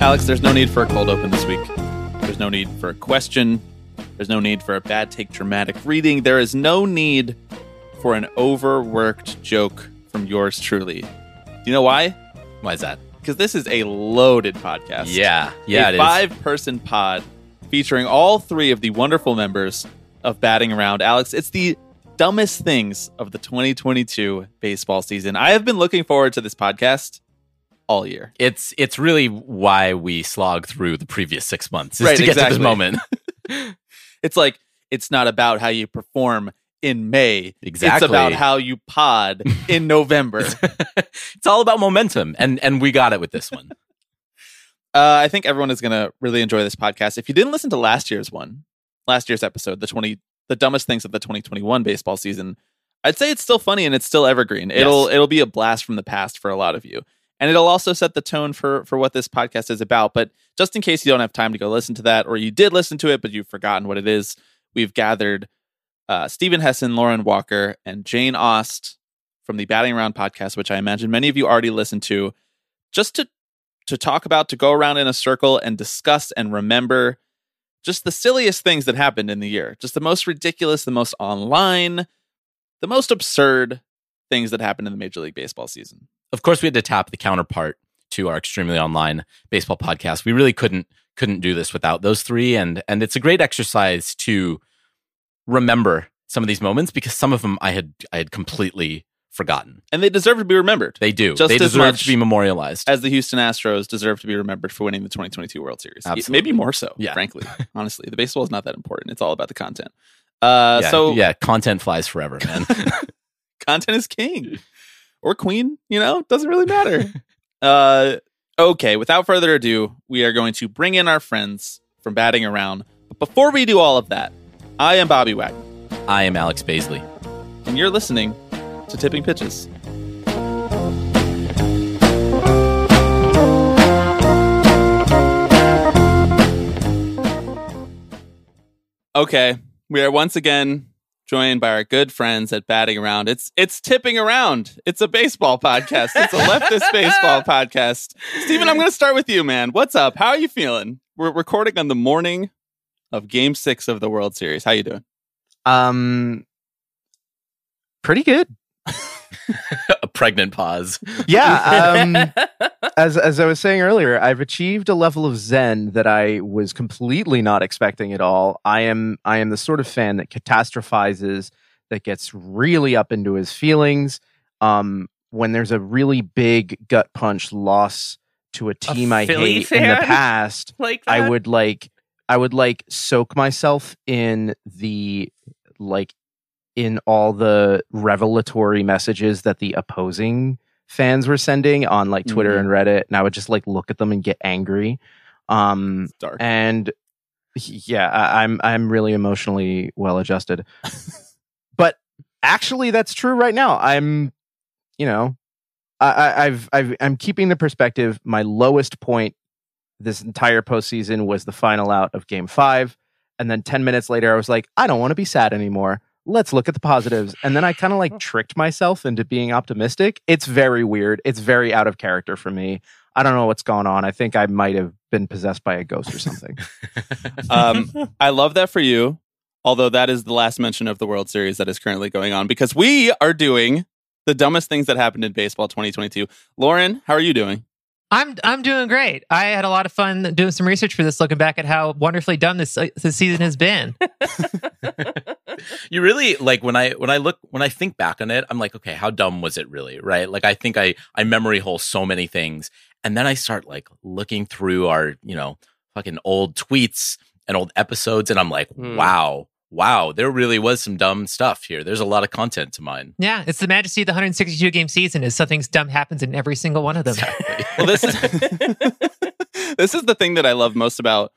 Alex, there's no need for a cold open this week. There's no need for a question. There's no need for a bad take dramatic reading. There is no need for an overworked joke from yours truly. Do you know why? Why is that? Because this is a loaded podcast. Yeah, it is. A five-person pod featuring all three of the wonderful members of Batting Around. Alex, it's the dumbest things of the 2022 baseball season. I have been looking forward to this podcast all year. It's really why we slog through the previous 6 months, is to get to this moment. It's like, it's not about how you perform in May. Exactly. It's about how you pod in November. It's all about momentum, and we got it with this one. I think everyone is going to really enjoy this podcast. If you didn't listen to last year's episode, the dumbest things of the 2021 baseball season, I'd say it's still funny and it's still evergreen. It'll be a blast from the past for a lot of you. And it'll also set the tone for what this podcast is about. But just in case you don't have time to go listen to that, or you did listen to it, but you've forgotten what it is, we've gathered Stephen Hessen, Lauren Walker, and Jane Aust from the Batting Around podcast, which I imagine many of you already listened to, just to talk about, to go around in a circle and discuss and remember just the silliest things that happened in the year. Just the most ridiculous, the most online, the most absurd things that happened in the Major League Baseball season. Of course, we had to tap the counterpart to our extremely online baseball podcast. We really couldn't do this without those three. And it's a great exercise to remember some of these moments, because some of them I had completely forgotten. And they deserve to be remembered. They do. Just they deserve to be memorialized. As the Houston Astros deserve to be remembered for winning the 2022 World Series. Absolutely. Maybe more so, frankly. Honestly, the baseball is not that important. It's all about the content. Content flies forever, man. Content is king. Or queen, doesn't really matter. Okay, without further ado, we are going to bring in our friends from Batting Around. But before we do all of that, I am Bobby Wagner. I am Alex Baisley. And you're listening to Tipping Pitches. Okay, we are once again joined by our good friends at Batting Around. It's Tipping Around. It's a baseball podcast. It's a leftist baseball podcast. Stephen, I'm going to start with you, man. What's up? How are you feeling? We're recording on the morning of Game 6 of the World Series. How you doing? Pretty good. A pregnant pause. Yeah. As I was saying earlier, I've achieved a level of zen that I was completely not expecting at all. I am the sort of fan that catastrophizes, that gets really up into his feelings. When there's a really big gut punch loss to a team I hate in the past, like that? I would soak myself in the in all the revelatory messages that the opposing fans were sending on Twitter and Reddit. And I would just look at them and get angry. Dark. And yeah, I'm really emotionally well adjusted, but actually that's true right now. I'm keeping the perspective. My lowest point this entire postseason was the final out of Game 5. And then 10 minutes later, I was like, I don't want to be sad anymore. Let's look at the positives. And then I kind of tricked myself into being optimistic. It's very weird. It's very out of character for me. I don't know what's going on. I think I might have been possessed by a ghost or something. I love that for you. Although that is the last mention of the World Series that is currently going on, because we are doing the dumbest things that happened in baseball 2022. Lauren, how are you doing? I'm doing great. I had a lot of fun doing some research for this, looking back at how wonderfully dumb this season has been. You really, when I think back on it, I'm like, okay, how dumb was it really, right? I think I memory hole so many things, and then I start looking through our fucking old tweets and old episodes, and I'm like, wow, there really was some dumb stuff here. There's a lot of content to mine. Yeah, it's the majesty of the 162-game season is something dumb happens in every single one of them. Exactly. Well, This is the thing that I love most about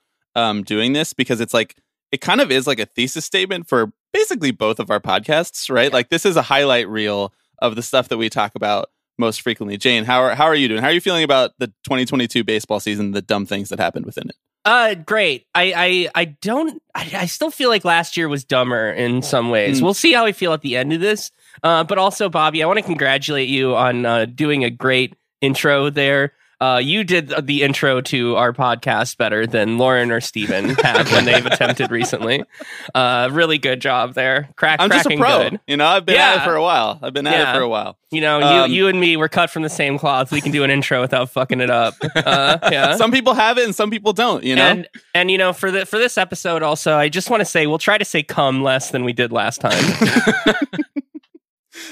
doing this, because it's like, it kind of is like a thesis statement for basically both of our podcasts, right? Yeah. Like, this is a highlight reel of the stuff that we talk about most frequently. Jane, how are you doing? How are you feeling about the 2022 baseball season, the dumb things that happened within it? Great. I still feel like last year was dumber in some ways. We'll see how I feel at the end of this. But also, Bobby, I want to congratulate you on doing a great intro there. You did the intro to our podcast better than Lauren or Steven have when they've attempted recently. Really good job there. I'm just a pro. Good. You know, I've been at it for a while. You know, you and me, we're cut from the same cloth. We can do an intro without fucking it up. Some people have it and some people don't, you know? And you know, for this episode also, I just want to say, we'll try to say cum less than we did last time.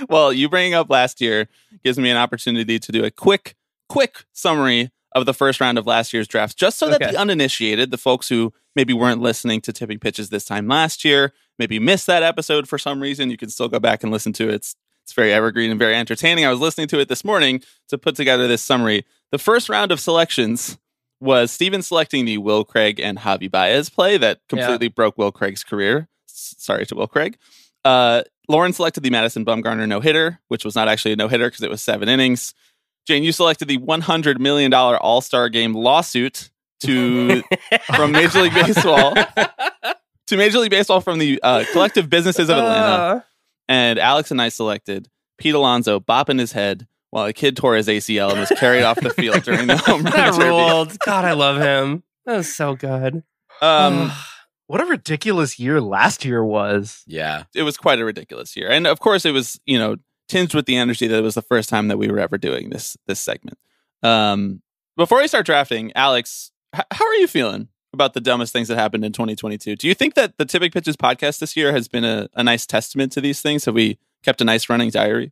Well, you bringing up last year gives me an opportunity to do a quick summary of the first round of last year's drafts, just so that the uninitiated, the folks who maybe weren't listening to Tipping Pitches this time last year, maybe missed that episode for some reason, you can still go back and listen to it. It's very evergreen and very entertaining. I was listening to it this morning to put together this summary. The first round of selections was Steven selecting the Will Craig and Javi Baez play that completely broke Will Craig's career. Sorry to Will Craig. Lauren selected the Madison Bumgarner no-hitter, which was not actually a no-hitter because it was 7 innings. Jane, you selected the $100 million All-Star Game lawsuit from Major League Baseball to Major League Baseball from the collective businesses of Atlanta. And Alex and I selected Pete Alonso bopping his head while a kid tore his ACL and was carried off the field during the home run. That ruled. God, I love him. That was so good. What a ridiculous year last year was. Yeah, it was quite a ridiculous year. And of course, it was, you know, tinged with the energy that it was the first time that we were ever doing this segment. Before we start drafting, Alex, how are you feeling about the dumbest things that happened in 2022? Do you think that the Tipping Pitches podcast this year has been a nice testament to these things? Have we kept a nice running diary?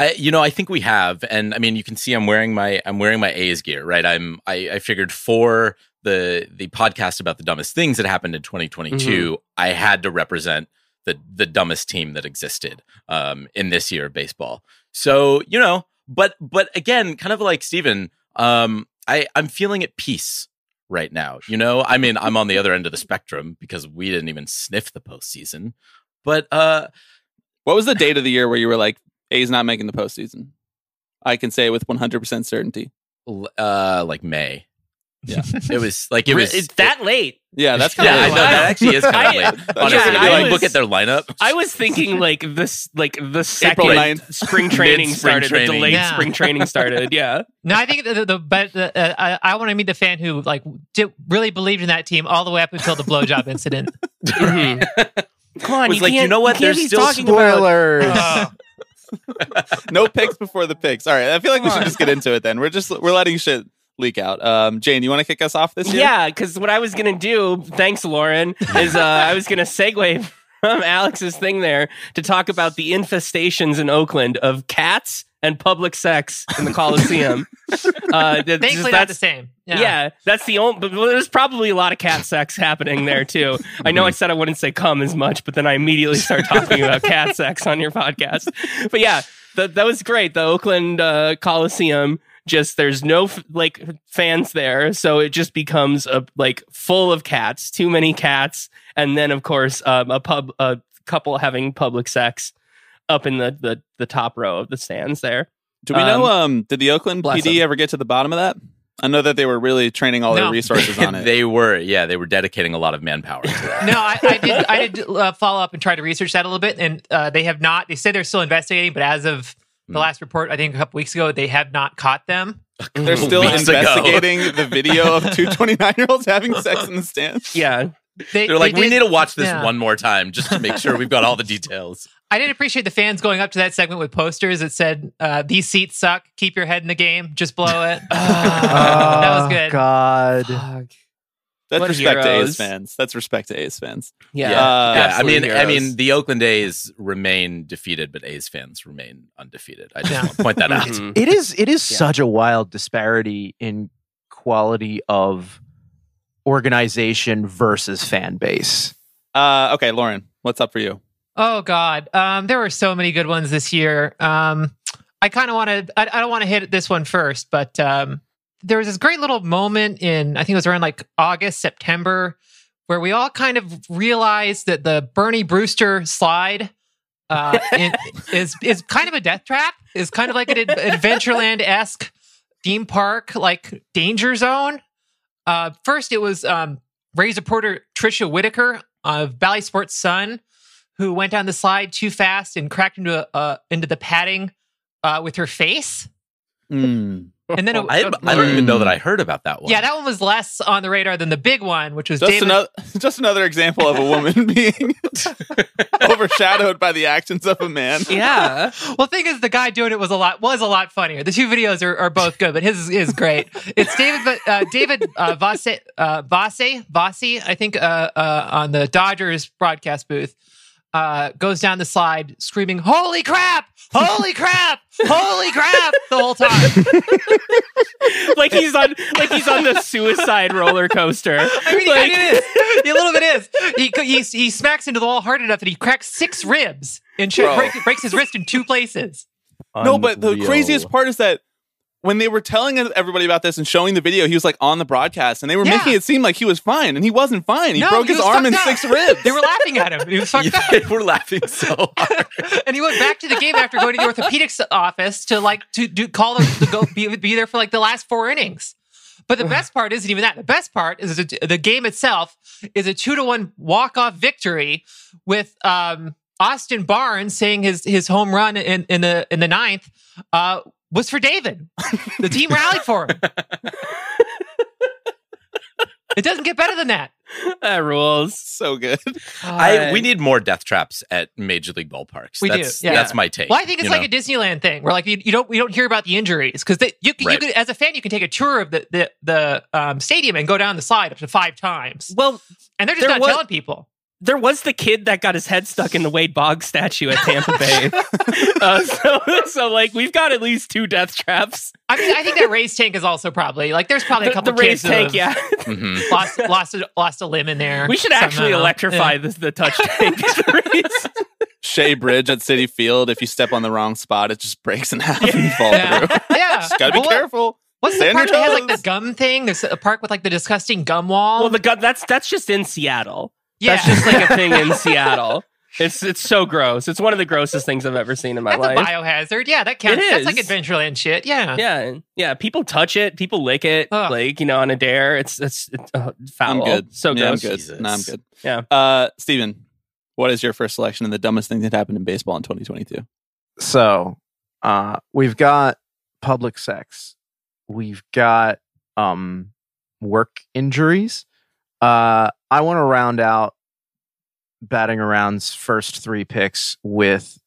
I think we have. And I mean, you can see I'm wearing my A's gear, right? I figured for the podcast about the dumbest things that happened in 2022, I had to represent the dumbest team that existed in this year of baseball. So, you know, but again, kind of like Steven, I'm feeling at peace right now. You know, I mean, I'm on the other end of the spectrum because we didn't even sniff the postseason. But what was the date of the year where you were like, A's not making the postseason? I can say with 100% certainty. Like May. Yeah, it was. It's that late. Yeah, that's kind of late. I know, that actually is kind of late. Honestly, look at their lineup. I was thinking the second spring training started. The delayed spring training started. Yeah. No, I think I want to meet the fan who really believed in that team all the way up until the blowjob incident. Come on, you know what? There's still spoilers. No picks before the picks. All right, I feel like we should just get into it. Then we're letting shit leak out. Jane, you want to kick us off this year? Yeah, because what I was going to do, thanks Lauren, is I was going to segue from Alex's thing there to talk about the infestations in Oakland of cats and public sex in the Coliseum. Thankfully not the same. Yeah, that's the only, but there's probably a lot of cat sex happening there too. I know I said I wouldn't say cum as much, but then I immediately start talking about cat sex on your podcast. But yeah, that was great. The Oakland Coliseum. Just there's no fans there, so it just becomes full of cats, too many cats, and then of course a couple having public sex up in the top row of the stands there. Do we know did the Oakland PD ever get to the bottom of that? I know that they were really training all their resources on it. They were, they were dedicating a lot of manpower to that. No, I did follow up and try to research that a little bit, and they have not. They said they're still investigating, but as of the last report, I think a couple weeks ago, they have not caught them. They're still investigating the video of two 29-year-olds having sex in the stands. Yeah. They we need to watch this one more time just to make sure we've got all the details. I did appreciate the fans going up to that segment with posters that said, these seats suck, keep your head in the game, just blow it. That was good. God. Fuck. That's respect to A's fans. Yeah, I mean, the Oakland A's remain defeated, but A's fans remain undefeated. I just want to point that out. It is such a wild disparity in quality of organization versus fan base. Okay, Lauren, what's up for you? Oh God, there were so many good ones this year. I don't want to hit this one first, but there was this great little moment in, I think it was around like August, September, where we all kind of realized that the Bernie Brewster slide is kind of a death trap, is kind of like an Adventureland-esque theme park, like danger zone. First, it was Rays reporter Tricia Whitaker of Bally Sports Sun, who went on the slide too fast and cracked into the padding with her face. Mm. And then I don't even know that I heard about that one. Yeah, that one was less on the radar than the big one, which was just another example of a woman being overshadowed by the actions of a man. Yeah. Well, the thing is, the guy doing it was a lot funnier. The two videos are both good, but his is great. It's David Vasse, I think, on the Dodgers broadcast booth. Goes down the slide screaming, "Holy crap! Holy crap! Holy crap!" the whole time. like he's on the suicide roller coaster. I mean, like... he a little bit is. He smacks into the wall hard enough that he cracks 6 ribs and breaks his wrist in 2 places. Unreal. No, but the craziest part is that when they were telling everybody about this and showing the video, he was like on the broadcast, and they were making it seem like he was fine, and he wasn't fine. He broke his arm and 6 ribs. They were laughing at him. He was fucked up. They were laughing so hard. And he went back to the game after going to the orthopedics office to call them to be there for like the last 4 innings. But the best part isn't even that. The best part is the game itself is a 2-1 walk-off victory with Austin Barnes saying his home run in the 9th. Was for David. The team rallied for him. It doesn't get better than that. That rules. So good. We need more death traps at Major League ballparks. We do. Yeah. That's my take. Well, I think it's like a Disneyland thing where like we don't hear about the injuries because you could, as a fan, you can take a tour of the stadium and go down the slide up to 5 times. Well, and they're just not telling people. There was the kid that got his head stuck in the Wade Boggs statue at Tampa Bay. so we've got at least 2 death traps. I mean, I think that Rays tank is also probably like there's probably a couple the kids Rays tank, yeah, mm-hmm. lost a limb in there. We should actually electrify the touch tank. Shea Bridge at Citi Field. If you step on the wrong spot, it just breaks in half and you fall through. Yeah, just gotta be careful. What's the park that has like the gum thing? There's a park with like the disgusting gum wall. Well, the gum that's just in Seattle. Yeah. That's just like a thing in Seattle. It's so gross. It's one of the grossest things I've ever seen in my life. That's a biohazard. Yeah, that counts. That's like Adventureland shit. Yeah. Yeah. Yeah. People touch it. People lick it. Ugh. Like, on a dare. It's foul. I'm good. So gross. I'm good. No, I'm good. Yeah. Stephen, what is your first selection of the dumbest thing that happened in baseball in 2022? So, we've got public sex. We've got work injuries. I want to round out Batting Around's first 3 picks with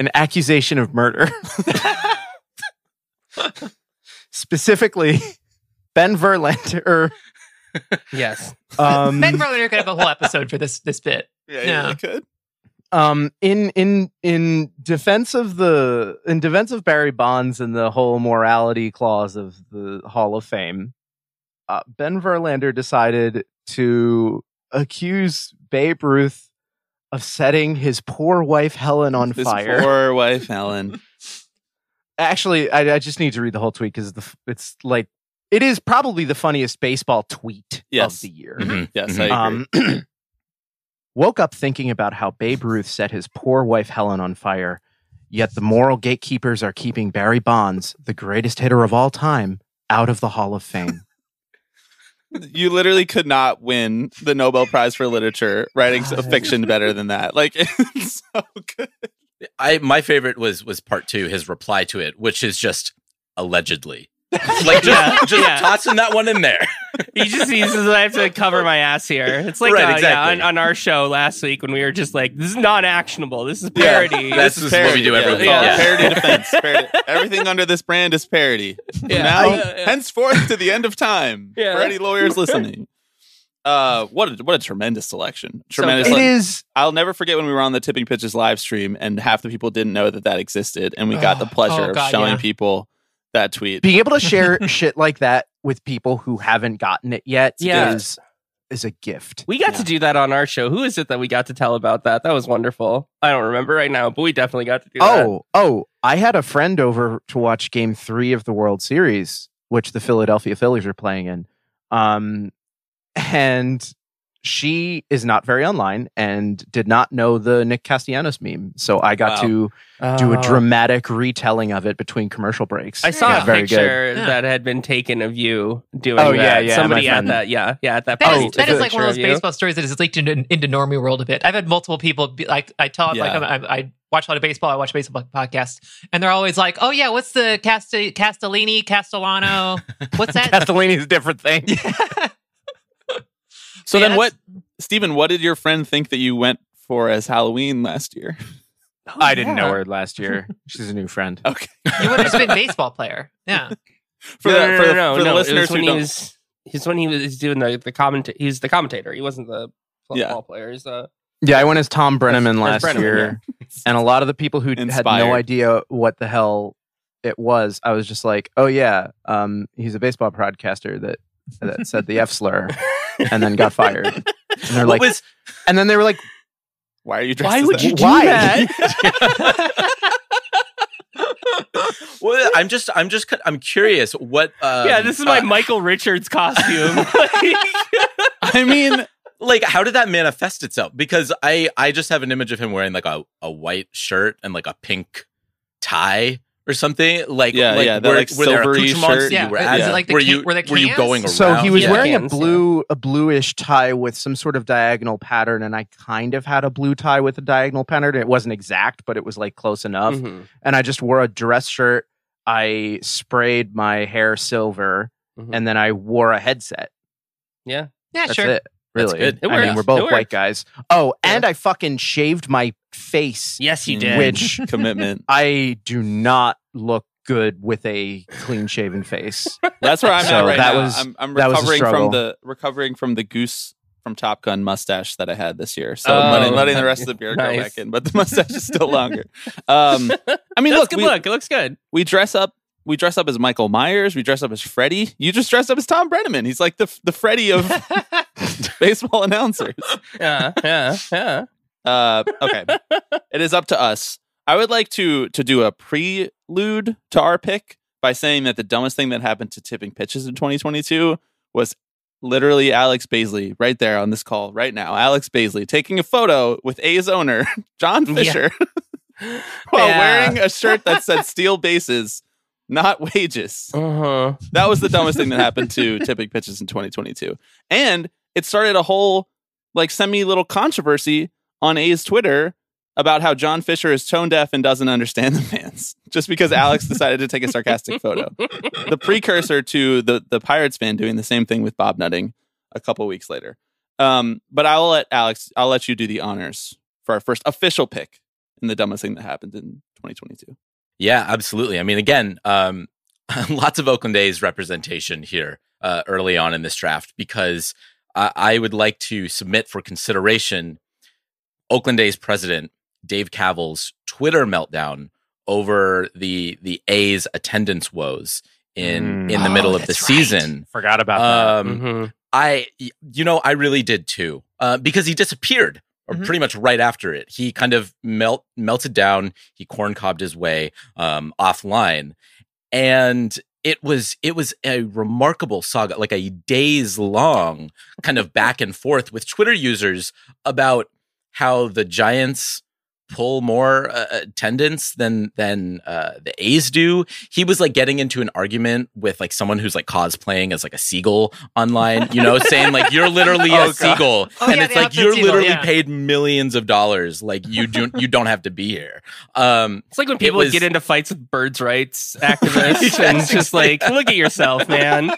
an accusation of murder. Specifically, Ben Verlander. Yes. Ben Verlander could have a whole episode for this bit. Yeah, he could. In defense of Barry Bonds and the whole morality clause of the Hall of Fame, Ben Verlander decided to accuse Babe Ruth of setting his poor wife Helen on fire. Poor wife Helen. Actually, I just need to read the whole tweet because it is probably the funniest baseball tweet of the year. Mm-hmm. Yes, I agree. Woke up thinking about how Babe Ruth set his poor wife Helen on fire, yet the moral gatekeepers are keeping Barry Bonds, the greatest hitter of all time, out of the Hall of Fame. You literally could not win the Nobel Prize for Literature writing fiction better than that. Like, it's so good. My favorite was part 2, his reply to it, which is just allegedly. Like, just tossing that one in there. He says, I have to cover my ass here. It's like on our show last week when we were just like, this is not actionable. This is parody. This is parody. What we do every week. Yeah. Parody defense. Parody. Everything under this brand is parody. Yeah. Now, henceforth to the end of time. Yeah. For any lawyers listening. What a tremendous selection. Tremendous. So it is. I'll never forget when we were on the Tipping Pitches live stream and half the people didn't know that existed. And we got the pleasure of showing people that tweet. Being able to share shit like that with people who haven't gotten it yet is a gift. We got to do that on our show. Who is it that we got to tell about that? That was wonderful. I don't remember right now, but we definitely got to do that. I had a friend over to watch Game 3 of the World Series which the Philadelphia Phillies are playing in. And she is not very online and did not know the Nick Castellanos meme. So I got to do a dramatic retelling of it between commercial breaks. I saw a picture that had been taken of you doing that. Somebody at that. At that point. That is like one of those baseball stories that has leaked into normie world a bit. I've had multiple people be like, I watch a lot of baseball. I watch baseball podcasts, and they're always like, "Oh yeah, what's the Castellano? What's that?" Castellini is a different thing. Yeah. So yeah, then what, Stephen, what did your friend think that you went for as Halloween last year? Oh, I didn't know her last year. She's a new friend. Okay. You would have just been a baseball player. Yeah. For the listeners who don't. It's when he was doing the commentator. He's the commentator. He wasn't the football player. I went as Thom Brennaman last year. Yeah. And a lot of the people who had no idea what the hell it was, I was just like, oh yeah, he's a baseball broadcaster that said the F slur. And then got fired. And they're like, and then they were like, "Why are you dressed? Why would you do that?" Well, I'm curious. What? This is my Michael Richards costume. I mean, like, how did that manifest itself? Because I just have an image of him wearing like a white shirt and like a pink tie. Or something like silvery shirt. Yeah. Were you going around? So he was wearing a bluish tie with some sort of diagonal pattern, and I kind of had a blue tie with a diagonal pattern. It wasn't exact, but it was like close enough. Mm-hmm. And I just wore a dress shirt. I sprayed my hair silver, and then I wore a headset. Yeah, yeah, that's sure. It. Really, that's good. I mean, we're both white guys. Oh, and I fucking shaved my face. Yes, you did. Which commitment? I do not look good with a clean-shaven face. That's where I'm at right now. I'm recovering from the goose from Top Gun mustache that I had this year. So I'm letting the rest of the beard go back in, but the mustache is still longer. I mean, It looks good. We dress up. We dress up as Michael Myers. We dress up as Freddy. You just dress up as Thom Brennaman. He's like the Freddy of baseball announcers. Yeah. Okay. It is up to us. I would like to do a prelude to our pick by saying that the dumbest thing that happened to Tipping Pitches in 2022 was literally Alex Baisley right there on this call right now. Alex Baisley taking a photo with A's owner, John Fisher, wearing a shirt that said steal bases. Not wages. That was the dumbest thing that happened to Tipping Pitches in 2022. And it started a whole like semi-little controversy on A's Twitter about how John Fisher is tone deaf and doesn't understand the fans just because Alex decided to take a sarcastic photo. The precursor to the Pirates fan doing the same thing with Bob Nutting a couple weeks later. But I'll let you do the honors for our first official pick in the dumbest thing that happened in 2022. Yeah, absolutely. I mean, again, lots of Oakland A's representation here early on in this draft, because I would like to submit for consideration Oakland A's president Dave Cavill's Twitter meltdown over the A's attendance woes in the middle of the season. Right. Forgot about that. I really did too, because he disappeared. Or pretty much right after it. He kind of melted down. He corncobbed his way offline. And it was a remarkable saga, like a days-long kind of back and forth with Twitter users about how the Giants pull more attendance than the A's do. He was like getting into an argument with like someone who's like cosplaying as like a seagull online, you know, saying like you're literally a seagull, and it's like you're literally paid millions of dollars, like you don't have to be here. It's like when people get into fights with birds' rights activists and it's just like look at yourself, man.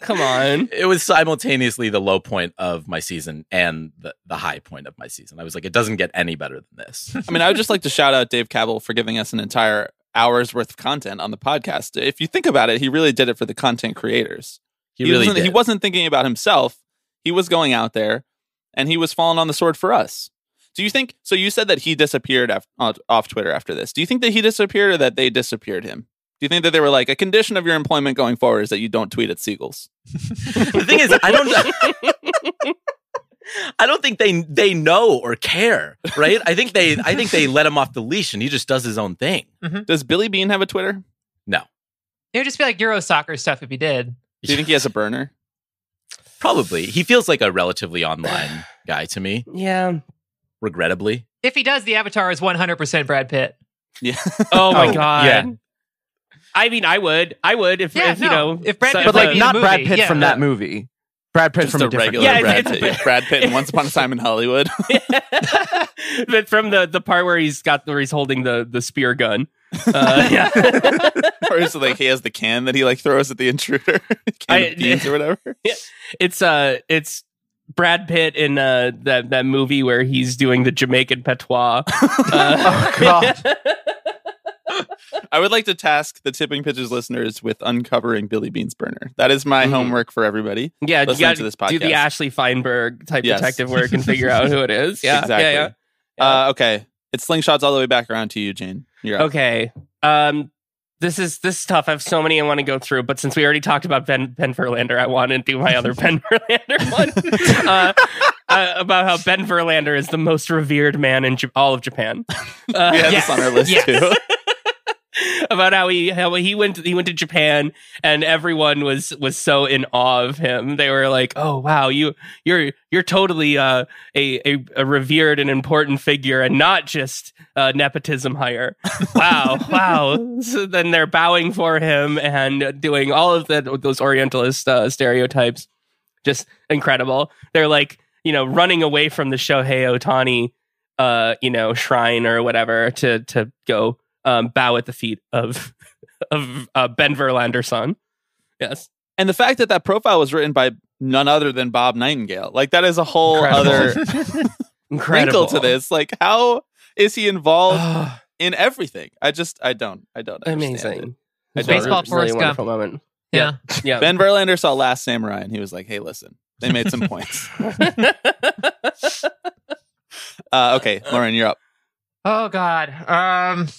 Come on. It was simultaneously the low point of my season and the high point of my season. I was like, it doesn't get any better than this. I mean, I would just like to shout out Dave Cavill for giving us an entire hour's worth of content on the podcast. If you think about it, he really did it for the content creators. He really did. He wasn't thinking about himself. He was going out there and he was falling on the sword for us. Do you think, so you said that he disappeared off Twitter after this. Do you think that he disappeared or that they disappeared him? Do you think that they were like, a condition of your employment going forward is that you don't tweet at seagulls? The thing is, I don't. I don't think they know or care, right? I think they let him off the leash and he just does his own thing. Mm-hmm. Does Billy Beane have a Twitter? No. It would just be like Euro soccer stuff if he did. Do you think he has a burner? Probably. He feels like a relatively online guy to me. Yeah. Regrettably. If he does, the avatar is 100% Brad Pitt. Yeah. Oh my God. Yeah. I mean, I would. If Brad Pitt, but like not Brad Pitt from that movie. Brad Pitt just from a regular Brad Pitt. Yeah. Brad Pitt in Once Upon a Time in Hollywood. But from the part where he's holding the spear gun. Or is it like he has the can that he like throws at the intruder? Beans or whatever. Yeah. It's Brad Pitt in that movie where he's doing the Jamaican patois. Oh God. I would like to task the Tipping Pitches listeners with uncovering Billy Bean's burner. That is my homework for everybody. Yeah, you got to this podcast. Do the Ashley Feinberg type detective work and figure out who it is. Yeah, exactly. Yeah. Okay, it slingshots all the way back around to you, Jane. You're up. Okay. This is tough. I have so many I want to go through, but since we already talked about Ben Verlander, I want to do my other Ben Verlander one about how Ben Verlander is the most revered man in all of Japan. We have this on our list too. About how he went to Japan and everyone was so in awe of him. They were like, "Oh wow, you're totally a revered and important figure, and not just nepotism hire." Wow. So then they're bowing for him and doing all of those Orientalist stereotypes. Just incredible. They're like, running away from the Shohei Ohtani, shrine or whatever to go. Bow at the feet of Ben Verlander's son. Yes. And the fact that profile was written by none other than Bob Nightingale. Like, that is a whole other wrinkle to this. Like, how is he involved in everything? I don't understand. Amazing. Baseball Forrest Gump. Moment. Yeah. Ben Verlander saw Last Samurai and he was like, hey, listen, they made some points. Okay, Lauren, you're up. Oh, God.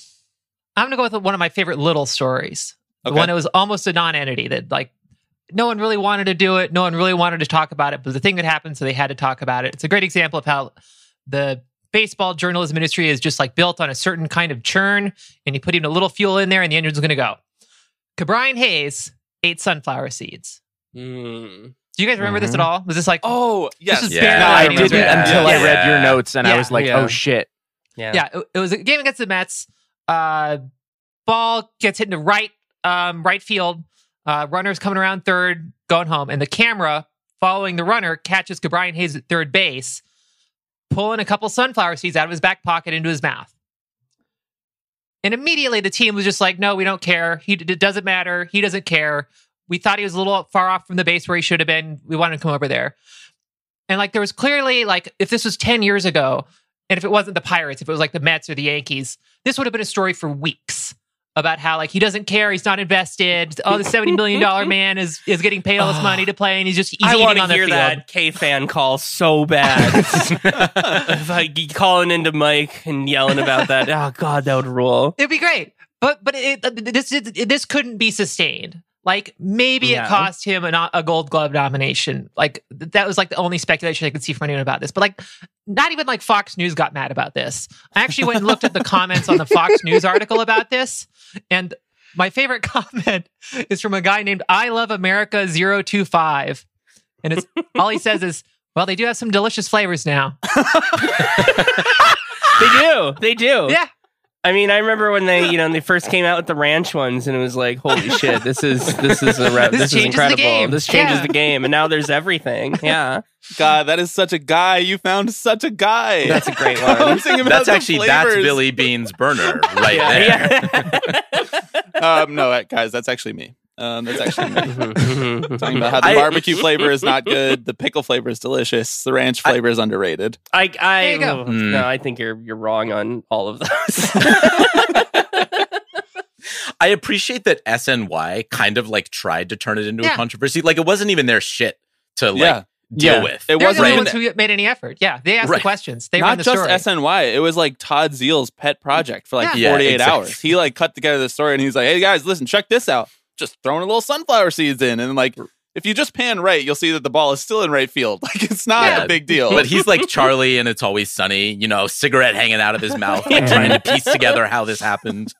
I'm going to go with one of my favorite little stories. Okay. The one that was almost a non-entity that, like, no one really wanted to do it. No one really wanted to talk about it. But the thing that happened, so they had to talk about it. It's a great example of how the baseball journalism industry is just, like, built on a certain kind of churn. And you put even a little fuel in there, and the engine's going to go. Ke'Bryan Hayes ate sunflower seeds. Do you guys remember this at all? Was this like, oh, yes. This is I didn't until I read your notes, and I was like, oh, shit. Yeah, it was a game against the Mets. Ball gets hit in the right field. Runner's coming around third, going home. And the camera following the runner catches Ke'Bryan Hayes at third base, pulling a couple sunflower seeds out of his back pocket into his mouth. And immediately the team was just like, no, we don't care. It doesn't matter. He doesn't care. We thought he was a little far off from the base where he should have been. We wanted to come over there. And like there was clearly, like, if this was 10 years ago, and if it wasn't the Pirates, if it was like the Mets or the Yankees, this would have been a story for weeks about how, like, he doesn't care, he's not invested. Oh, the $70 million man is getting paid all this money to play, and he's eating on the field. I want to hear that K-Fan call so bad. Like, calling into Mike and yelling about that. Oh, God, that would rule. It'd be great. But this couldn't be sustained. Like, maybe it cost him a Gold Glove nomination. Like, that was, like, the only speculation I could see from anyone about this. But, like, not even, like, Fox News got mad about this. I actually went and looked at the comments on the Fox News article about this. And my favorite comment is from a guy named I Love America 025. And it's all he says is, well, they do have some delicious flavors now. They do. Yeah. I mean, I remember when they first came out with the ranch ones, and it was like, holy shit, this is incredible. This changes the game, and now there's everything. Yeah, God, that is such a guy. You found such a guy. That's a great one. That's Billy Bean's burner right there. Yeah. No, guys, that's actually me. Talking about how the barbecue flavor is not good, the pickle flavor is delicious, the ranch flavor is underrated. There you go. No, I think you're wrong on all of those. I appreciate that SNY kind of like tried to turn it into a controversy. Like, it wasn't even their shit to like deal with. It wasn't the ones who made any effort. Yeah, they asked the questions. They ran the story. Not just SNY. It was like Todd Zeil's pet project for like 48 hours. He like cut together the story and he's like, "Hey guys, listen, check this out." Just throwing a little sunflower seeds in, and like if you just pan right, you'll see that the ball is still in right field. Like, it's not a big deal. But he's like Charlie and It's Always Sunny, cigarette hanging out of his mouth, like trying to piece together how this happened.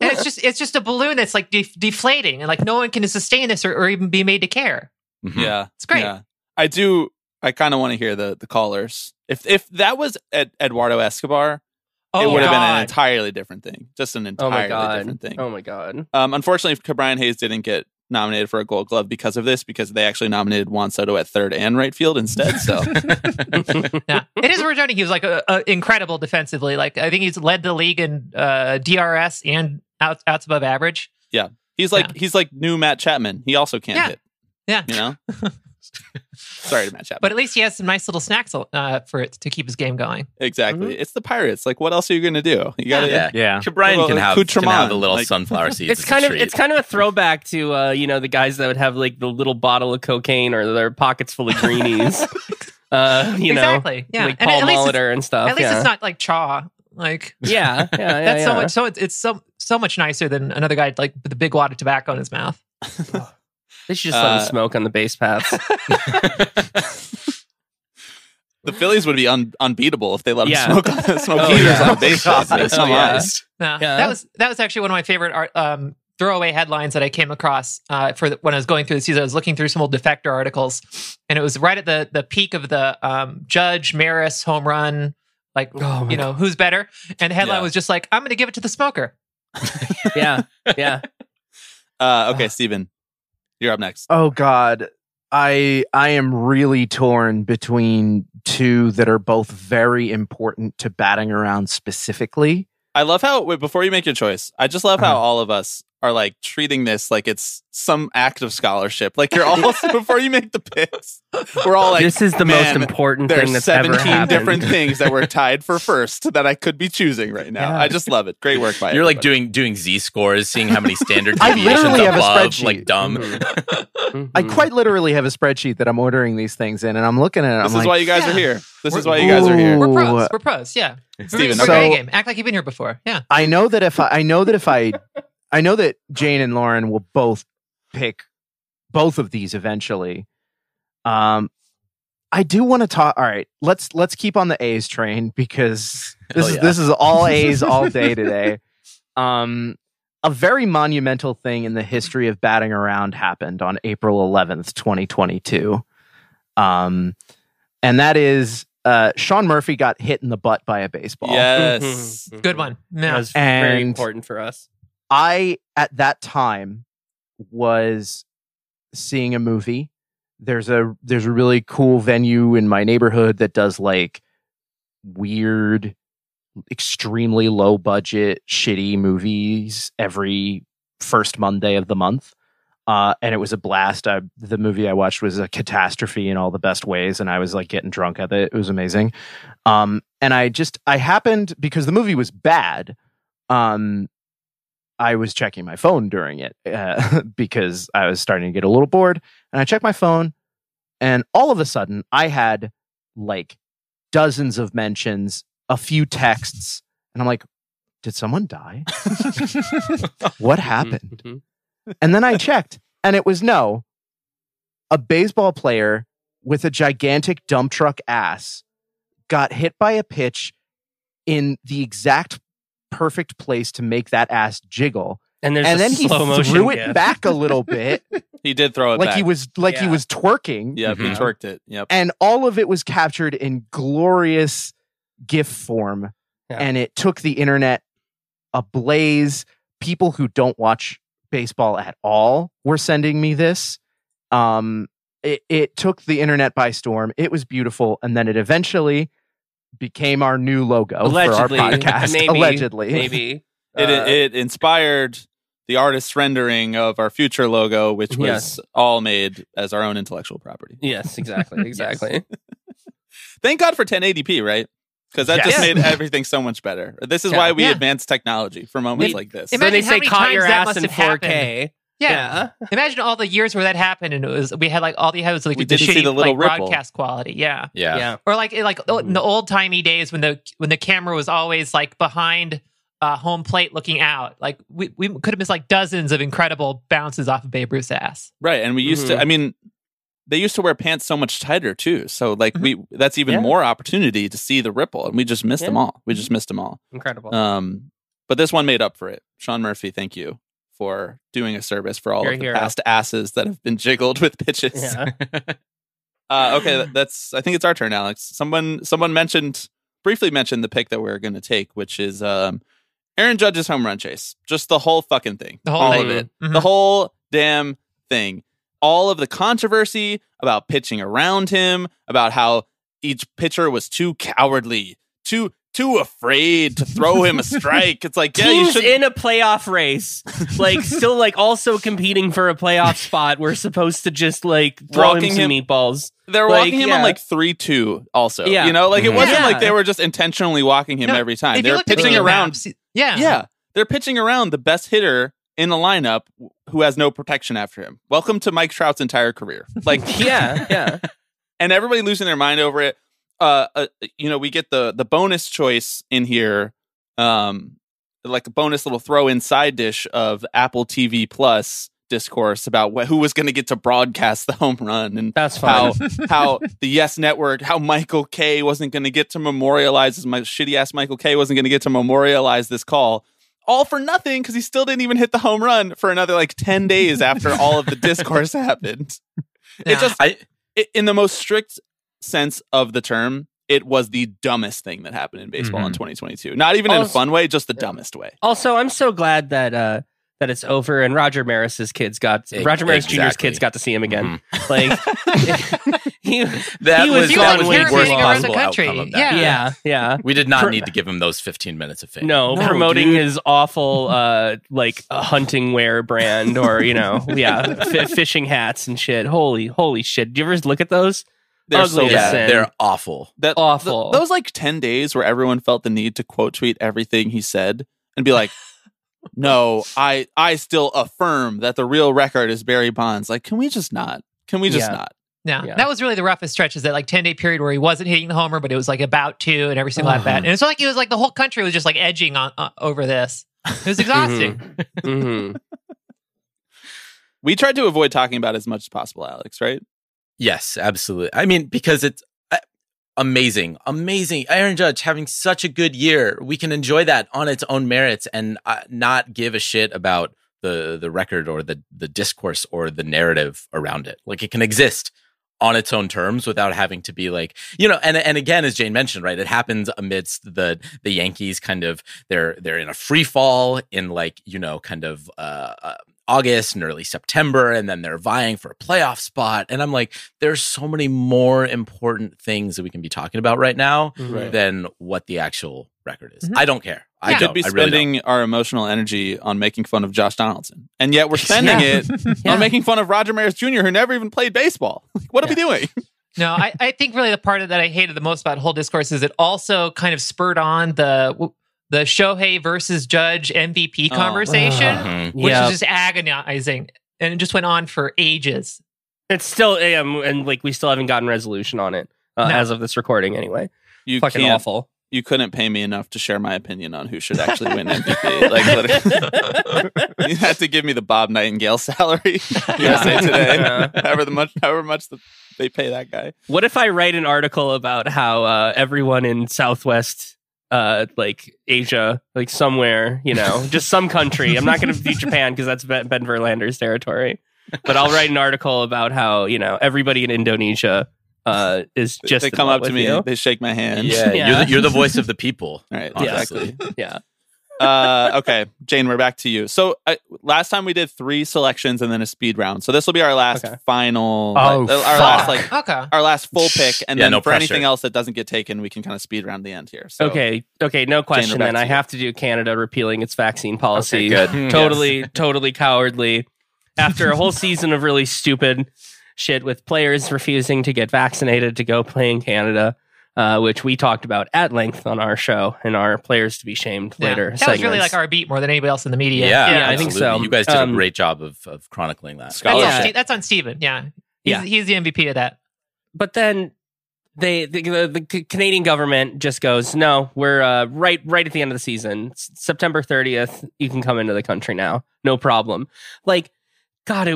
And it's just a balloon that's like deflating, and like no one can sustain this or even be made to care. Mm-hmm. Yeah, it's great. Yeah. I kind of want to hear the callers. If that was Eduardo Escobar, it would have been an entirely different thing. Just an entirely different thing. Oh my god. Unfortunately, Ke'Bryan Hayes didn't get nominated for a Gold Glove because of this, because they actually nominated Juan Soto at third and right field instead. So yeah. It is worth noting he was like incredible defensively. Like I think he's led the league in DRS and outs above average. Yeah, he's like new Matt Chapman. He also can't hit. Yeah, you know. Sorry to Matt Chapman, but at least he has some nice little snacks for it to keep his game going. Exactly, mm-hmm. It's the Pirates. Like, what else are you going to do? You got to, Brian can have the little sunflower seeds. It's kind of a throwback to the guys that would have like the little bottle of cocaine or their pockets full of greenies. Like Paul Molitor and stuff. At least it's not like chaw. Like, that's so much. So it's so much nicer than another guy like with a big wad of tobacco in his mouth. They should just let him smoke on the base paths. The Phillies would be unbeatable if they let him smoke on the base paths. That was actually one of my favorite throwaway headlines that I came across when I was going through the season. I was looking through some old Defector articles, and it was right at the peak of the Judge, Maris, home run, like, who's better? And the headline was just like, I'm going to give it to the smoker. Yeah, yeah. Okay, Stephen. You're up next. Oh, God. I am really torn between two that are both very important to batting around specifically. I love how, before you make your choice, I just love how all of us are like treating this like it's some act of scholarship. Like you're all, before you make the picks, we're all like, this is the most important thing that's ever happened. There are 17 different things that were tied for first that I could be choosing right now. Yeah. I just love it. Great work by you. You're like doing Z-scores, seeing how many standard deviations above, like dumb. Mm-hmm. I quite literally have a spreadsheet that I'm ordering these things in, and I'm looking at it. This is why you guys are here. This is why you guys are here. We're pros. We're pros. Yeah. Steven, okay. Act like you've been here before. Yeah. I know that Jane and Lauren will both pick both of these eventually. I do want to talk. All right, let's keep on the A's train because this is all A's all day today. A very monumental thing in the history of batting around happened on April 11th, 2022. And that is Sean Murphy got hit in the butt by a baseball. Yes. Mm-hmm. Good one. No. That was very important for us. I, at that time, was seeing a movie. There's a really cool venue in my neighborhood that does like weird, extremely low budget, shitty movies every first Monday of the month. And it was a blast. The movie I watched was a catastrophe in all the best ways. And I was like getting drunk at it. It was amazing. And I happened, because the movie was bad, I was checking my phone during it because I was starting to get a little bored, and I checked my phone, and all of a sudden I had like dozens of mentions, a few texts, and I'm like, did someone die? What happened? Mm-hmm. And then I checked, and it was a baseball player with a gigantic dump truck ass got hit by a pitch in the exact perfect place to make that ass jiggle, and then he threw it back a little bit. He did throw it back. He was twerking. Yeah, mm-hmm. He twerked it. Yep. And all of it was captured in glorious GIF form, and it took the internet ablaze. People who don't watch baseball at all were sending me this. It took the internet by storm. It was beautiful, and then it eventually became our new logo for our podcast. Maybe. It inspired the artist's rendering of our future logo, which was all made as our own intellectual property. Yes, exactly. Yes. Thank God for 1080p, right? Because that just made everything so much better. This is why we advanced technology for moments like this. Imagine they say caught your ass in 4K. Yeah. Imagine all the years where that happened, and it was we had the shitty broadcast quality. Yeah. Or in the old timey days when the camera was always like behind home plate looking out. Like we could have missed like dozens of incredible bounces off of Babe Ruth's ass. Right, and we used to. I mean, they used to wear pants so much tighter too. So like that's even more opportunity to see the ripple, and we just missed them all. Incredible. But this one made up for it. Sean Murphy, thank you for doing a service for all your of the hero. Past asses that have been jiggled with pitches. Yeah. Okay, that's. I think it's our turn, Alex. Someone briefly mentioned the pick that we're going to take, which is Aaron Judge's home run chase. Just the whole fucking thing. All of it. Mm-hmm. The whole damn thing. All of the controversy about pitching around him, about how each pitcher was too cowardly, too afraid to throw him a strike. It's like, yeah, teams in a playoff race, like still like also competing for a playoff spot. We're supposed to just like throw him some meatballs. They're like, walking him on like 3-2 also, you know, like it wasn't like they were just intentionally walking him every time. They were pitching around. They're pitching around the best hitter in the lineup who has no protection after him. Welcome to Mike Trout's entire career. Like, and everybody losing their mind over it. You know, we get the bonus choice in here, like a bonus little throw-in side dish of Apple TV Plus discourse about who was going to get to broadcast the home run, and that's fine. how the Yes Network, how Michael K wasn't going to get to memorialize my shitty ass Michael K wasn't going to get to memorialize this call, all for nothing because he still didn't even hit the home run for another like 10 days after all of the discourse happened. Nah. It just in the most strict sense of the term, it was the dumbest thing that happened in baseball in 2022. Not even in a fun way, just the dumbest way. Also, I'm so glad that that it's over and Roger Maris's kids got Jr.'s kids got to see him again. Mm-hmm. Like that was the worst possible outcome of that. Yeah. We did not need to give him those 15 minutes of fame. No, promoting his awful like hunting wear brand or you know, fishing hats and shit. Holy shit. Do you ever look at those? They're awful. Those like 10 days where everyone felt the need to quote tweet everything he said and be like, no, I still affirm that the real record is Barry Bonds. Like, can we just not? Not? No. Yeah. That was really the roughest stretch, is that like 10-day period where he wasn't hitting the homer, but it was like about two and every single at bat. And it's like it was like the whole country was just like edging on over this. It was exhausting. We tried to avoid talking about it as much as possible, Alex, right? Yes, absolutely. I mean, because it's amazing. Aaron Judge having such a good year. We can enjoy that on its own merits and not give a shit about the record or the discourse or the narrative around it. Like, it can exist on its own terms without having to be like, you know, and again, as Jane mentioned, right, it happens amidst the Yankees kind of, they're in a free fall in like, you know, kind of, August and early September, and then they're vying for a playoff spot. And I'm like, there's so many more important things that we can be talking about right now than what the actual record is. I don't care. Yeah. I could be spending our emotional energy on making fun of Josh Donaldson, and yet we're spending it on making fun of Roger Maris Jr., who never even played baseball. Like, what are we doing? No, I think really the part of that I hated the most about whole discourse is it also kind of spurred on the Shohei versus Judge MVP conversation, which is just agonizing, and it just went on for ages. It's still and like we still haven't gotten resolution on it as of this recording, anyway. Fucking awful. You couldn't pay me enough to share my opinion on who should actually win MVP. Like, you have to give me the Bob Nightingale salary. USA Today, however much they pay that guy. What if I write an article about how everyone in Southwest? Like Asia, like somewhere, you know, just some country. I'm not going to do Japan because that's Ben Verlander's territory. But I'll write an article about how, you know, everybody in Indonesia is just. They come up to me, they shake my hand. Yeah. You're the voice of the people. Right, honestly. Exactly. Okay, Jane, we're back to you. So last time we did 3 selections and then a speed round. So this will be our last final, our last full pick, and then for anything else that doesn't get taken, we can kind of speed round the end here. So, okay, no question. Jane, then I have to do Canada repealing its vaccine policy. Okay, good. Totally cowardly. After a whole season of really stupid shit with players refusing to get vaccinated to go play in Canada. Which we talked about at length on our show and our players to be shamed later. That segments. Was really like our beat more than anybody else in the media. Yeah, I think so. You guys did a great job of chronicling that. That's on Stephen. He's the MVP of that. But then the Canadian government just goes, no, we're right at the end of the season, September 30th. You can come into the country now, no problem. Like, God,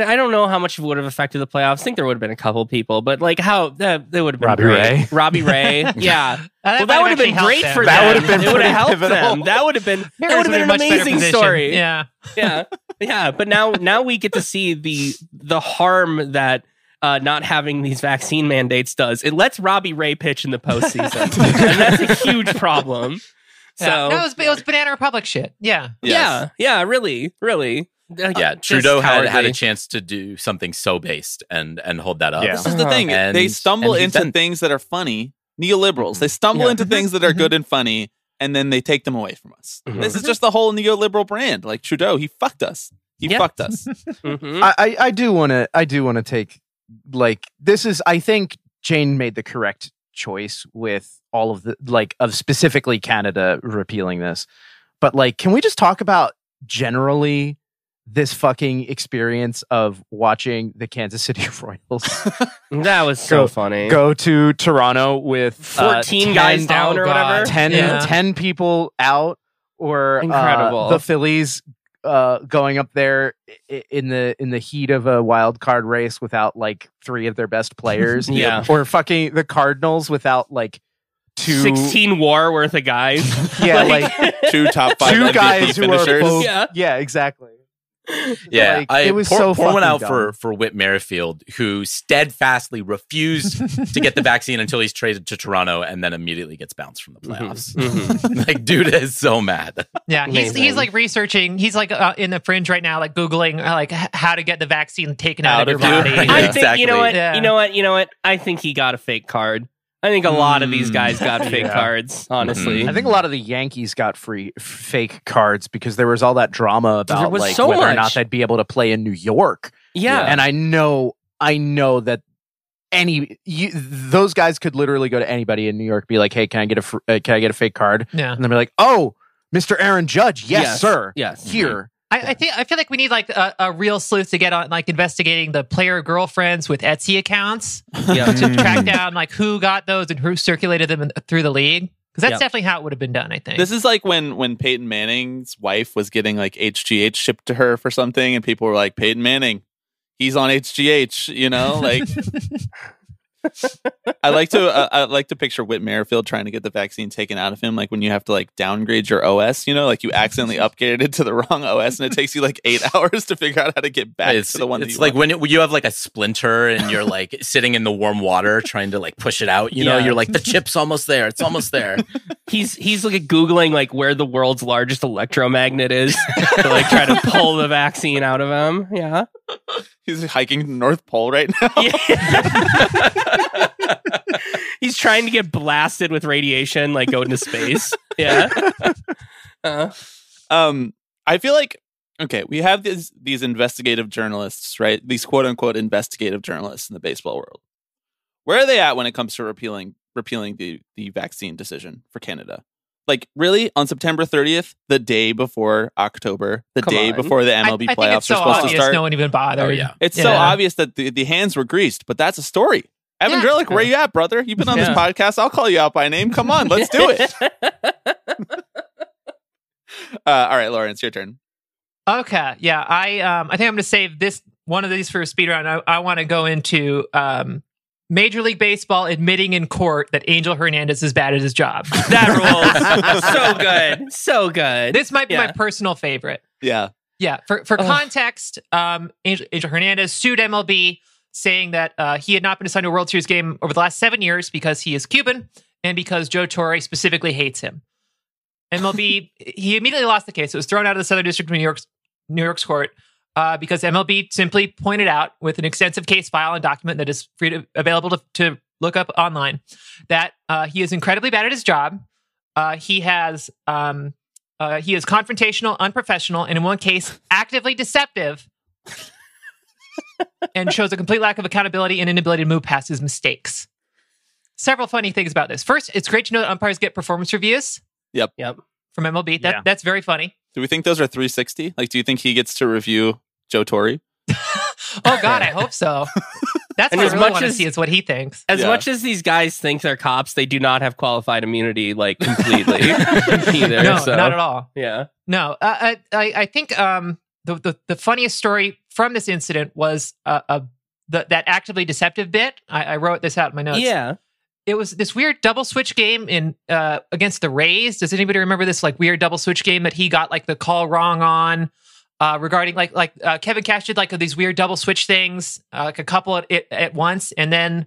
I don't know how much it would have affected the playoffs. I think there would have been a couple people, but like how that would have been Robbie Ray. Yeah. Well, that would have been great for them. That would have been helped them. That would have been an amazing story. Yeah. But now we get to see the harm that not having these vaccine mandates does. It lets Robbie Ray pitch in the postseason, and that's a huge problem. So yeah. No, it was Banana Republic shit. Yeah. Yes. Yeah. Really. Really. Yeah, Trudeau had a chance to do something so based and hold that up. Yeah. This is the thing. They stumble into things that are funny. Neoliberals. They stumble into things that are good and funny, and then they take them away from us. Mm-hmm. This is just the whole neoliberal brand. Like Trudeau, he fucked us. Mm-hmm. I do want to take, like, this is, I think Jane made the correct choice with all of the, like, of specifically Canada repealing this. But, like, can we just talk about generally this fucking experience of watching the Kansas City Royals? That was so funny. Go to Toronto with 14 guys down or whatever. 10 people out, or incredible. The Phillies going up there in the heat of a wild card race without like three of their best players. Yeah. Or fucking the Cardinals without like 16 WAR worth of guys. Yeah, like two top 5 MVP guys who finishers. Are both, yeah, exactly. Yeah, like, it was so fucking one out dumb. for Whit Merrifield, who steadfastly refused to get the vaccine until he's traded to Toronto, and then immediately gets bounced from the playoffs. Mm-hmm. Like, dude is so mad. Yeah, he's like researching. He's like in the fringe right now, like googling like how to get the vaccine taken out of your body. Yeah. I think you know what? I think he got a fake card. I think a lot of these guys got fake cards, honestly. Mm-hmm. I think a lot of the Yankees got free fake cards because there was all that drama about like whether or not they'd be able to play in New York. Yeah. And I know that those guys could literally go to anybody in New York, be like, hey, can I get a fake card? Yeah. And they'll be like, oh, Mr. Aaron Judge. Yes, sir. Yes. Here. I feel like we need like a real sleuth to get on like investigating the player girlfriends with Etsy accounts to track down like who got those and who circulated them through the league, because that's definitely how it would have been done. I think this is like when Peyton Manning's wife was getting like HGH shipped to her for something, and people were like, Peyton Manning, he's on HGH, you know, like. I like to picture Whit Merrifield trying to get the vaccine taken out of him, like when you have to like downgrade your OS, you know, like you accidentally upgraded it to the wrong OS and it takes you like 8 hours to figure out how to get back to the one that you want. It's like when you have like a splinter and you're like sitting in the warm water trying to like push it out, you know, you're like, the chip's almost there. It's almost there. He's like Googling like where the world's largest electromagnet is to like try to pull the vaccine out of him. Yeah. He's hiking to the North Pole right now. Yeah. He's trying to get blasted with radiation, like go into space. Yeah. I feel like, okay, we have these investigative journalists, right? These quote unquote investigative journalists in the baseball world. Where are they at when it comes to repealing the vaccine decision for Canada? Like, really, on September 30th, the day before October, before the MLB playoffs are supposed to start. No one even bothered. Oh, yeah. It's so obvious that the hands were greased, but that's a story. Evan Drillick, where you at, brother? You've been on this podcast. I'll call you out by name. Come on, let's do it. All right, Lauren, it's your turn. Okay, yeah. I think I'm going to save this one of these for a speed round. I want to go into... Major League Baseball admitting in court that Angel Hernandez is bad at his job. That rules. So good. This might be my personal favorite. Yeah. Yeah. For context, Angel Hernandez sued MLB saying that he had not been assigned to a World Series game over the last 7 years because he is Cuban and because Joe Torre specifically hates him. MLB, he immediately lost the case. It was thrown out of the Southern District of New York's court. Because MLB simply pointed out with an extensive case file and document that is available to look up online that he is incredibly bad at his job. He is confrontational, unprofessional, and in one case, actively deceptive, and shows a complete lack of accountability and inability to move past his mistakes. Several funny things about this. First, it's great to know that umpires get performance reviews. Yep. From MLB. That's very funny. Do we think those are 360? Like, do you think he gets to review Joe Torre? Oh, God, I hope so. That's what I really want to see is what he thinks. As much as these guys think they're cops, they do not have qualified immunity, like, completely. either. No, not at all. Yeah. No, I think the funniest story from this incident was that actively deceptive bit. I wrote this out in my notes. Yeah. It was this weird double switch game in against the Rays. Does anybody remember this like weird double switch game that he got like the call wrong on regarding like Kevin Cash did like these weird double switch things, like a couple at once, and then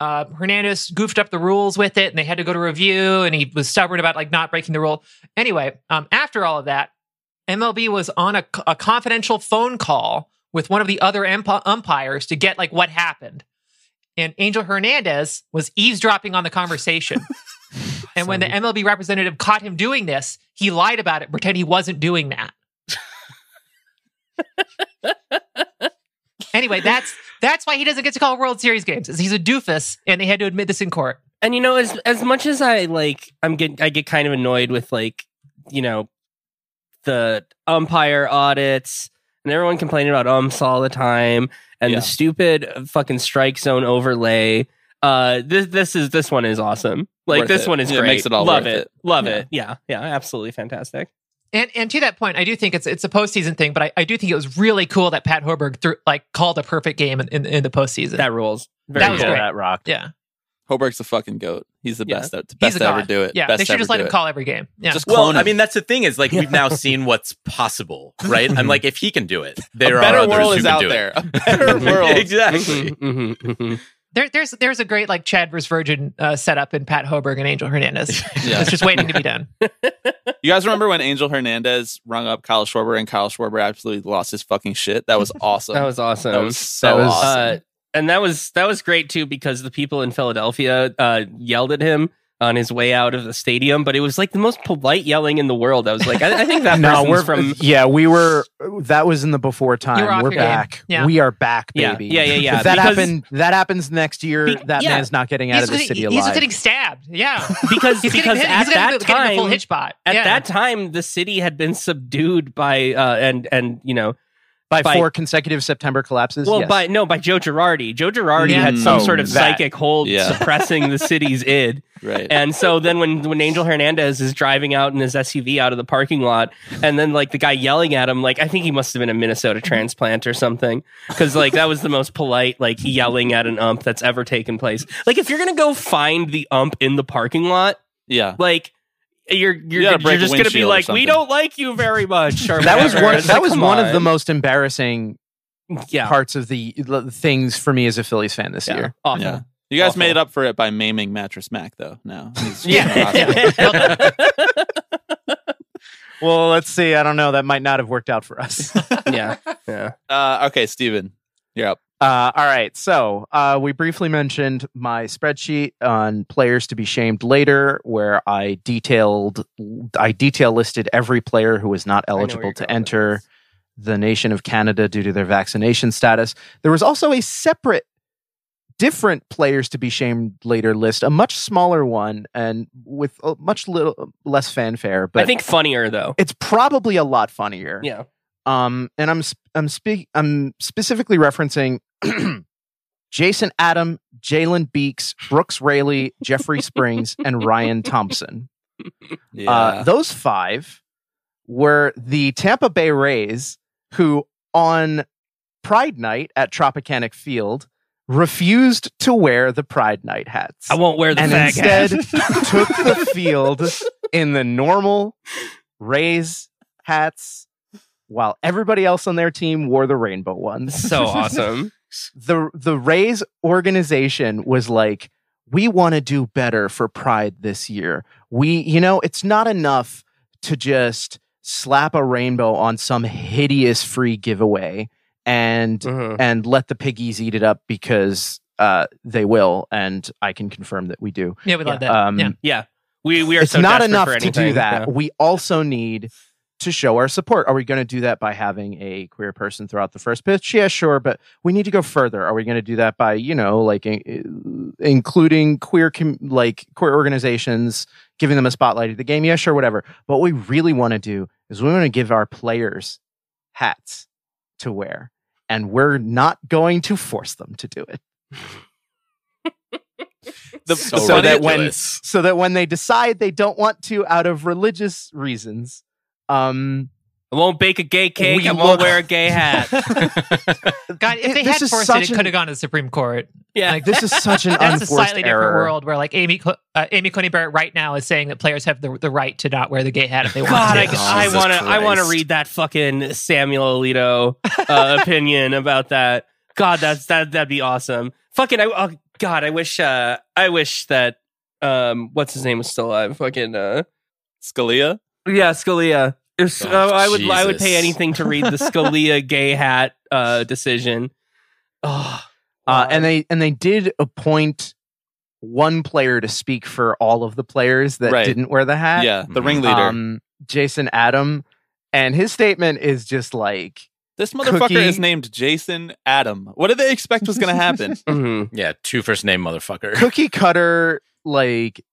Hernandez goofed up the rules with it, and they had to go to review, and he was stubborn about like not breaking the rule. Anyway, after all of that, MLB was on a confidential phone call with one of the other umpires to get like what happened. And Angel Hernandez was eavesdropping on the conversation. And when the MLB representative caught him doing this, he lied about it, pretend he wasn't doing that. Anyway, that's why he doesn't get to call World Series games. He's a doofus, and they had to admit this in court. And you know, as much as I get kind of annoyed with like, you know, the umpire audits and everyone complaining about umps all the time. And the stupid fucking strike zone overlay. This one is awesome. Like worth this it. One is great. It makes it all love worth it. Love it. Yeah. Yeah. Absolutely fantastic. And to that point, I do think it's a postseason thing, but I do think it was really cool that Pat Hoiberg called a perfect game in the postseason. That rules. Very that was cool. Great. That rocked. Yeah. Hoiberg's the fucking goat. He's the best. Best to ever do it. Yeah, best they should just let him call every game. Yeah, just clone him. I mean, that's the thing is like we've now seen what's possible, right? I'm like, if he can do it, there are others who can do it. A better world is out there. A better world, exactly. Mm-hmm, mm-hmm. There's a great like Chad vs. Virgin setup in Pat Hoiberg and Angel Hernandez. It's just waiting to be done. You guys remember when Angel Hernandez rung up Kyle Schwarber and Kyle Schwarber absolutely lost his fucking shit? That was awesome. That was awesome. And that was great, too, because the people in Philadelphia yelled at him on his way out of the stadium. But it was like the most polite yelling in the world. I was like, I think that person's from... Yeah, we were... That was in the before time. We're back. Yeah. We are back, baby. Yeah. If that happens next year, man's not getting out of the city alive. He's just getting stabbed. Yeah. Because at that time... full hitch pot. At that time, the city had been subdued by... and you know... By four consecutive September collapses? Well, by Joe Girardi. Joe Girardi had some sort of psychic hold suppressing the city's id. Right. And so then when Angel Hernandez is driving out in his SUV out of the parking lot, and then like the guy yelling at him, like I think he must have been a Minnesota transplant or something, because like that was the most polite like yelling at an ump that's ever taken place. Like if you're gonna go find the ump in the parking lot, like. You're just gonna be like, we don't like you very much. That was one of the most embarrassing parts of the things for me as a Phillies fan this year. Awful. Yeah. You guys made up for it by maiming Mattress Mac though. Now, well, let's see. I don't know. That might not have worked out for us. Yeah. Okay, Steven, you're up. All right. So we briefly mentioned my spreadsheet on players to be shamed later, where I detail listed every player who was not eligible to enter the nation of Canada due to their vaccination status. There was also a separate, different players to be shamed later list, a much smaller one and with a much less fanfare. But I think funnier though. It's probably a lot funnier. Yeah. And I'm specifically referencing Jason Adam, Jalen Beeks, Brooks Raley, Jeffrey Springs, and Ryan Thompson. Yeah. Those five were the Tampa Bay Rays, who on Pride Night at Tropicana Field refused to wear the Pride Night hats. I won't wear the fag hat. And instead took the field in the normal Rays hats, while everybody else on their team wore the rainbow ones. So awesome. The Rays organization was like, we want to do better for Pride this year. It's not enough to just slap a rainbow on some hideous free giveaway and let the piggies eat it up because they will. And I can confirm that we do. Yeah, we love that. We are. It's so not enough to do that. Yeah. We also need to show our support. Are we going to do that by having a queer person throw out the first pitch? Yeah, sure, but we need to go further. Are we going to do that by, including queer organizations, giving them a spotlight at the game? Yeah, sure, whatever. But what we really want to do is we want to give our players hats to wear, and we're not going to force them to do it. So that when they decide they don't want to out of religious reasons, I won't bake a gay cake. I won't wear a gay hat. God, if they had forced it, it could have gone to the Supreme Court. Yeah, like this is such an unforced a slightly different world where, like, Amy Coney Barrett right now is saying that players have the right to not wear the gay hat if they want to. God, I want to read that fucking Samuel Alito opinion about that. God, that'd be awesome. Fucking, I wish that what's his name was still alive. Fucking Scalia. Yeah, Scalia. I would pay anything to read the Scalia gay hat decision. And they did appoint one player to speak for all of the players that didn't wear the hat. Yeah, the ringleader, Jason Adam, and his statement is just like, "This motherfucker is named Jason Adam. What did they expect was going to happen?" Mm-hmm. Yeah, two first name motherfucker, cookie cutter, like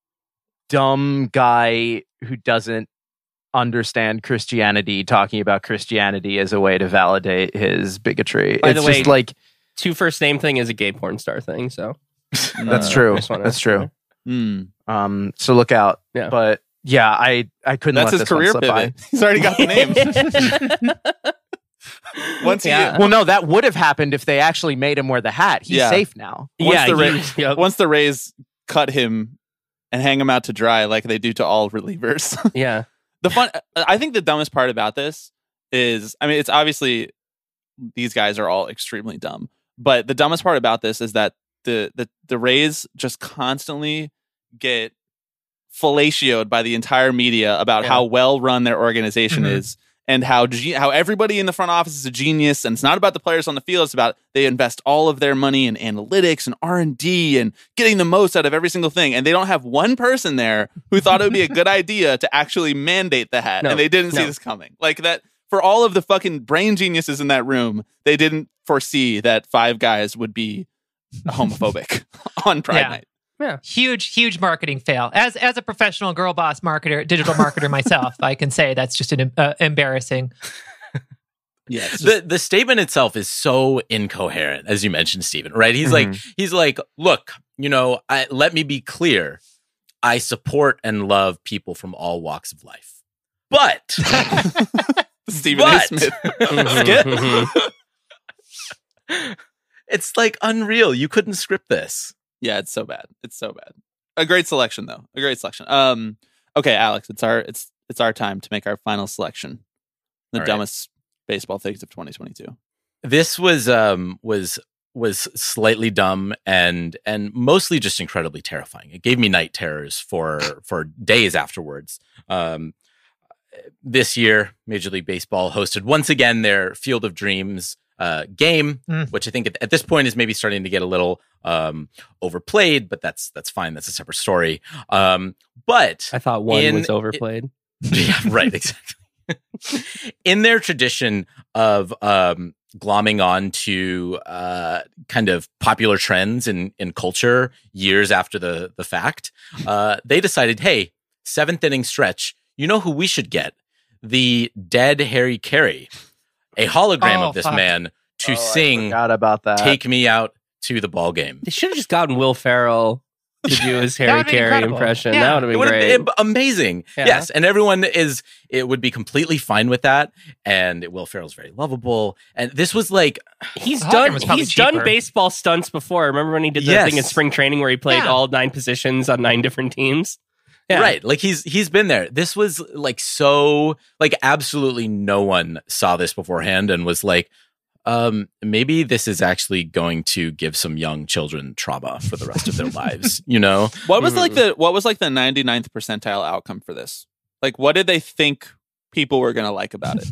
dumb guy who doesn't understand Christianity talking about Christianity as a way to validate his bigotry. By the way, just like two first name thing is a gay porn star thing, so that's true. That's true. Mm. So look out. Yeah. But yeah, I couldn't. That's his career pivot. He's already got the name. That would have happened if they actually made him wear the hat. He's safe now. Once the Rays cut him and hang him out to dry like they do to all relievers. Yeah. I think the dumbest part about this is, I mean, it's obviously these guys are all extremely dumb, but the dumbest part about this is that the Rays just constantly get fellatioed by the entire media about how well run their organization is and how everybody in the front office is a genius. And it's not about the players on the field. It's about they invest all of their money in analytics and R&D and getting the most out of every single thing. And they don't have one person there who thought it would be a good idea to actually mandate the hat. No, and they didn't see this coming. Like that, for all of the fucking brain geniuses in that room, they didn't foresee that five guys would be homophobic on Pride Night. Yeah. Huge marketing fail. As a professional girl boss marketer, digital marketer myself, I can say that's just an embarrassing. Yeah, the statement itself is so incoherent, as you mentioned, Stephen. Right? He's like, look, let me be clear, I support and love people from all walks of life, but Stephen A. Smith. It's like unreal. You couldn't script this. Yeah, it's so bad. It's so bad. A great selection, though. A great selection. Okay, Alex, it's our time to make our final selection. The dumbest baseball things of 2022. This was slightly dumb and mostly just incredibly terrifying. It gave me night terrors for days afterwards. This year, Major League Baseball hosted once again their Field of Dreams game, which I think at this point is maybe starting to get a little overplayed, but that's fine. That's a separate story. But I thought was overplayed. Exactly. In their tradition of glomming on to kind of popular trends in culture years after the fact, they decided, hey, 7th inning stretch, you know who we should get? The dead Harry Carey. A hologram of this man to sing about that. Take Me Out to the Ball Game. They should have just gotten Will Ferrell to do his Harry Carey impression. Yeah. That would have been great. Amazing. Yeah. Yes, and everyone it would be completely fine with that, and Will Ferrell's very lovable, and this was like... He's done baseball stunts before. Remember when he did the thing in spring training where he played all 9 positions on 9 different teams? Yeah. Right. Like he's been there. This was like so like absolutely no one saw this beforehand and was like, maybe this is actually going to give some young children trauma for the rest of their lives. You know, what was like the 99th percentile outcome for this? Like, what did they think people were going to like about it?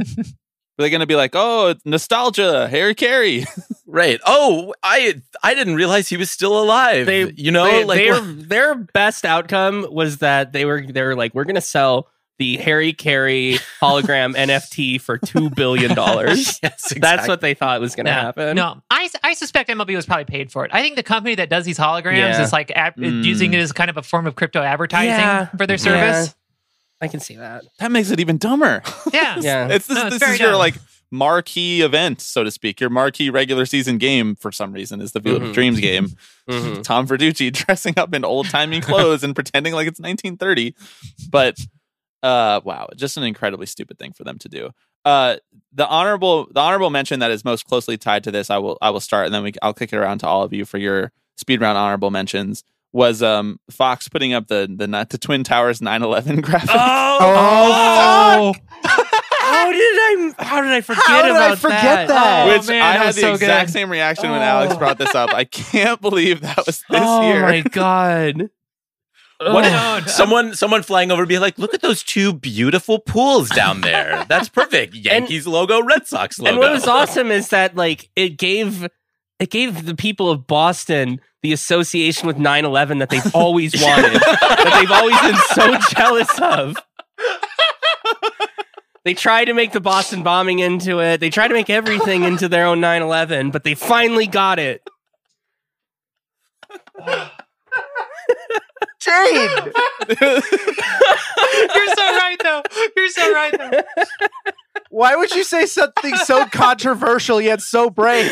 Were they going to be like, oh, nostalgia, Harry Carey? Right. Oh, I didn't realize he was still alive. Their best outcome was that they were like, we're going to sell the Harry Carey hologram NFT for $2 billion. Yes, exactly. That's what they thought was going to happen. No, I suspect MLB was probably paid for it. I think the company that does these holograms is like using it as kind of a form of crypto advertising for their service. Yeah. I can see that. That makes it even dumber. Yeah. This is your like marquee event, so to speak. Your marquee regular season game, for some reason, is the Field of Dreams game. Tom Verducci dressing up in old-timey clothes and pretending like it's 1930. But wow, just an incredibly stupid thing for them to do. The honorable mention that is most closely tied to this, I will start, and then I'll kick it around to all of you for your speed round honorable mentions. Was Fox putting up the Twin Towers 9/11 graphic? Oh! How did I forget that? Which I had the exact same reaction when Alex brought this up. I can't believe that was this year. Oh my god. What someone flying over would be like, look at those two beautiful pools down there. That's perfect. Yankees logo, Red Sox logo. And what was awesome is that like it gave the people of Boston the association with 9/11 that they've always wanted, that they've always been so jealous of. They tried to make the Boston bombing into it. They tried to make everything into their own 9/11, but they finally got it. Jane! You're so right, though. Why would you say something so controversial yet so brave?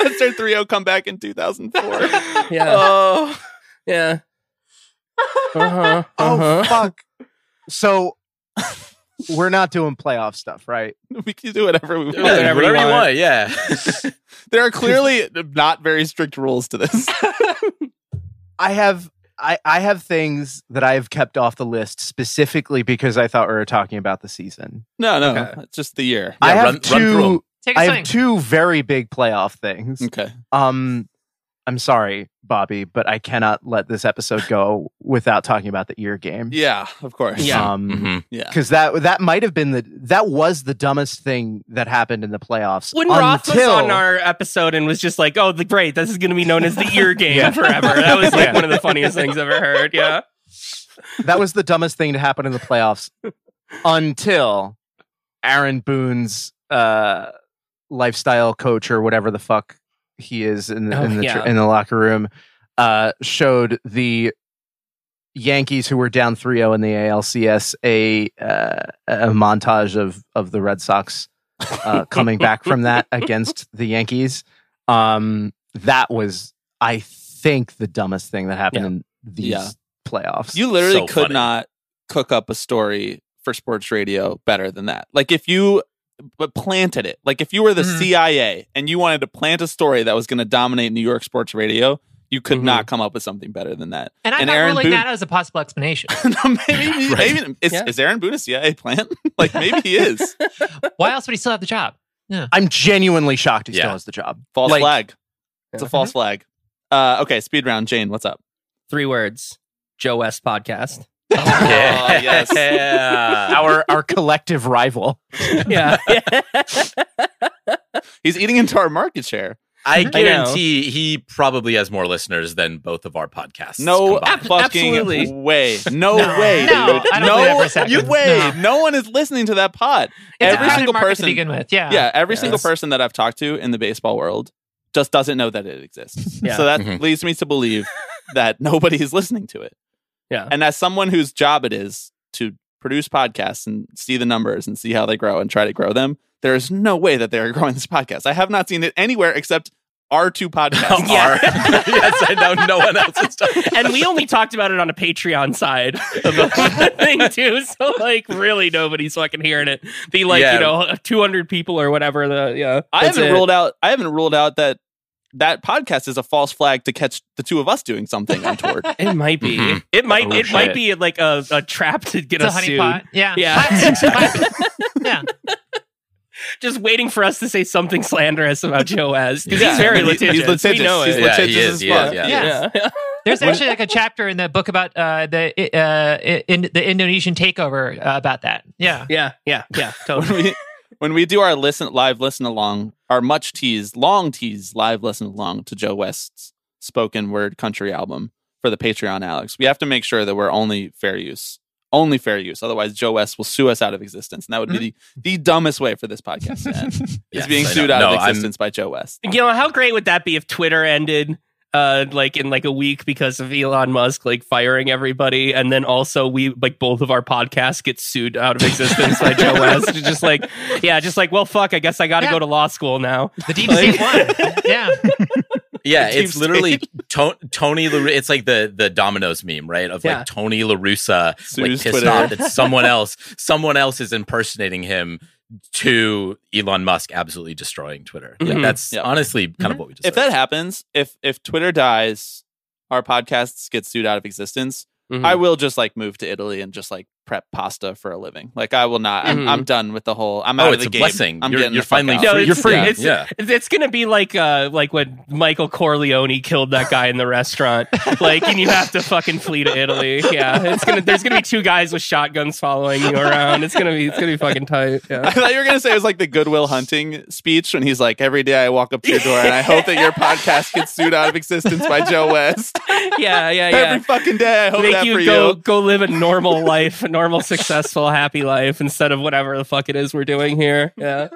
That's their 3-0 comeback in 2004. Yeah. Oh. Yeah. Uh-huh. Oh, fuck. So, we're not doing playoff stuff, right? We can do whatever we want. Whatever you want, yeah. There are clearly not very strict rules to this. I have things that I have kept off the list specifically because I thought we were talking about the season. No, okay. It's just the year. Yeah, I have two very big playoff things. Okay. I'm sorry, Bobby, but I cannot let this episode go without talking about the ear game. Yeah, of course. Yeah. Because that might have been that was the dumbest thing that happened in the playoffs. When Roth was on our episode and was just like, "Oh, great! This is going to be known as the ear game forever." That was like one of the funniest things I've ever heard. Yeah. That was the dumbest thing to happen in the playoffs until Aaron Boone's lifestyle coach or whatever the fuck he is in the locker room, showed the Yankees, who were down 3-0 in the ALCS, a montage of the Red Sox coming back from that against the Yankees. That was, I think, the dumbest thing that happened in these playoffs. You literally could not cook up a story for sports radio better than that. Like, but planted it. Like if you were the CIA and you wanted to plant a story that was going to dominate New York sports radio, you could not come up with something better than that. And I'm not ruling that as a possible explanation. No, maybe, right. Maybe is Aaron Boone a CIA plant? Like maybe he is. Why else would he still have the job? Yeah. I'm genuinely shocked he still has the job. False flag. It's a false flag. Okay, speed round. Jane, what's up? 3 words. Joe West podcast. Oh, yes. Yeah. Our collective rival. Yeah. He's eating into our market share. I guarantee he probably has more listeners than both of our podcasts. No fucking way. No way, dude. No way. No one is listening to that pod. It's every single person to begin with. Yeah. Yeah. Every single person that I've talked to in the baseball world just doesn't know that it exists. Yeah. So that leads me to believe that nobody is listening to it. Yeah. And as someone whose job it is to produce podcasts and see the numbers and see how they grow and try to grow them, there is no way that they're growing this podcast. I have not seen it anywhere except our 2 podcasts. Yes, I know no one else is talking. And we only talked about it on a Patreon side of the thing too. So like really nobody's fucking hearing it. The 200 people or whatever. I haven't ruled out that that podcast is a false flag to catch the 2 of us doing something untoward. It might be. It might be like a trap to get us sued. Pot. Yeah. Yeah. Yeah. Just waiting for us to say something slanderous about Joe West. Because he's very litigious. He's litigious. We know it. He's litigious as fuck. Yeah. There's actually like a chapter in the book about the Indonesian takeover about that. Yeah. Yeah. Yeah. Yeah. Totally. When we do our long teased live listen along to Joe West's spoken word country album for the Patreon, Alex, we have to make sure that we're only fair use. Otherwise, Joe West will sue us out of existence. And that would be the dumbest way for this podcast to end. It's being sued out of existence by Joe West. You know, how great would that be if Twitter ended in a week because of Elon Musk firing everybody, and then also we both of our podcasts get sued out of existence by Joe West. Well, fuck, I guess I got to go to law school now. The deep state won. Yeah. Yeah, it's literally Tony La Russa. It's like the Domino's meme, right? Of like Tony La Russa, like pissed off that someone else is impersonating him to Elon Musk absolutely destroying Twitter. Mm-hmm. Like, that's honestly kind of what we just said. If that happens, if Twitter dies, our podcasts get sued out of existence, I will just like move to Italy and just like prep pasta for a living. Like I will not. I'm done with the whole. I'm out of the game. Oh, it's a blessing. You're finally free. You're free. It's gonna be like when Michael Corleone killed that guy in the restaurant. Like, and you have to fucking flee to Italy. Yeah, there's gonna be two guys with shotguns following you around. It's gonna be fucking tight. Yeah. I thought you were gonna say it was like the Goodwill Hunting speech when he's like, every day I walk up to your door and I hope that your podcast gets sued out of existence by Joe West. Yeah. Every fucking day I hope that for you. Go live a normal life. Normal, successful, happy life instead of whatever the fuck it is we're doing here. Yeah.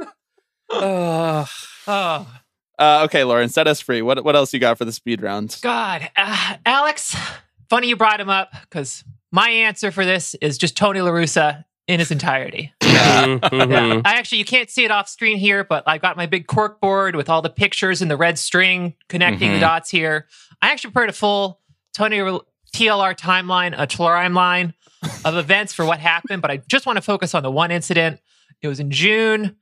Okay, Lauren, set us free. What else you got for the speed round? God, Alex, funny you brought him up because my answer for this is just Tony La Russa in his entirety. You can't see it off screen here, but I've got my big cork board with all the pictures and the red string connecting the dots here. I actually prepared a full TLR timeline, a timeline of events for what happened, but I just want to focus on the one incident. It was in June.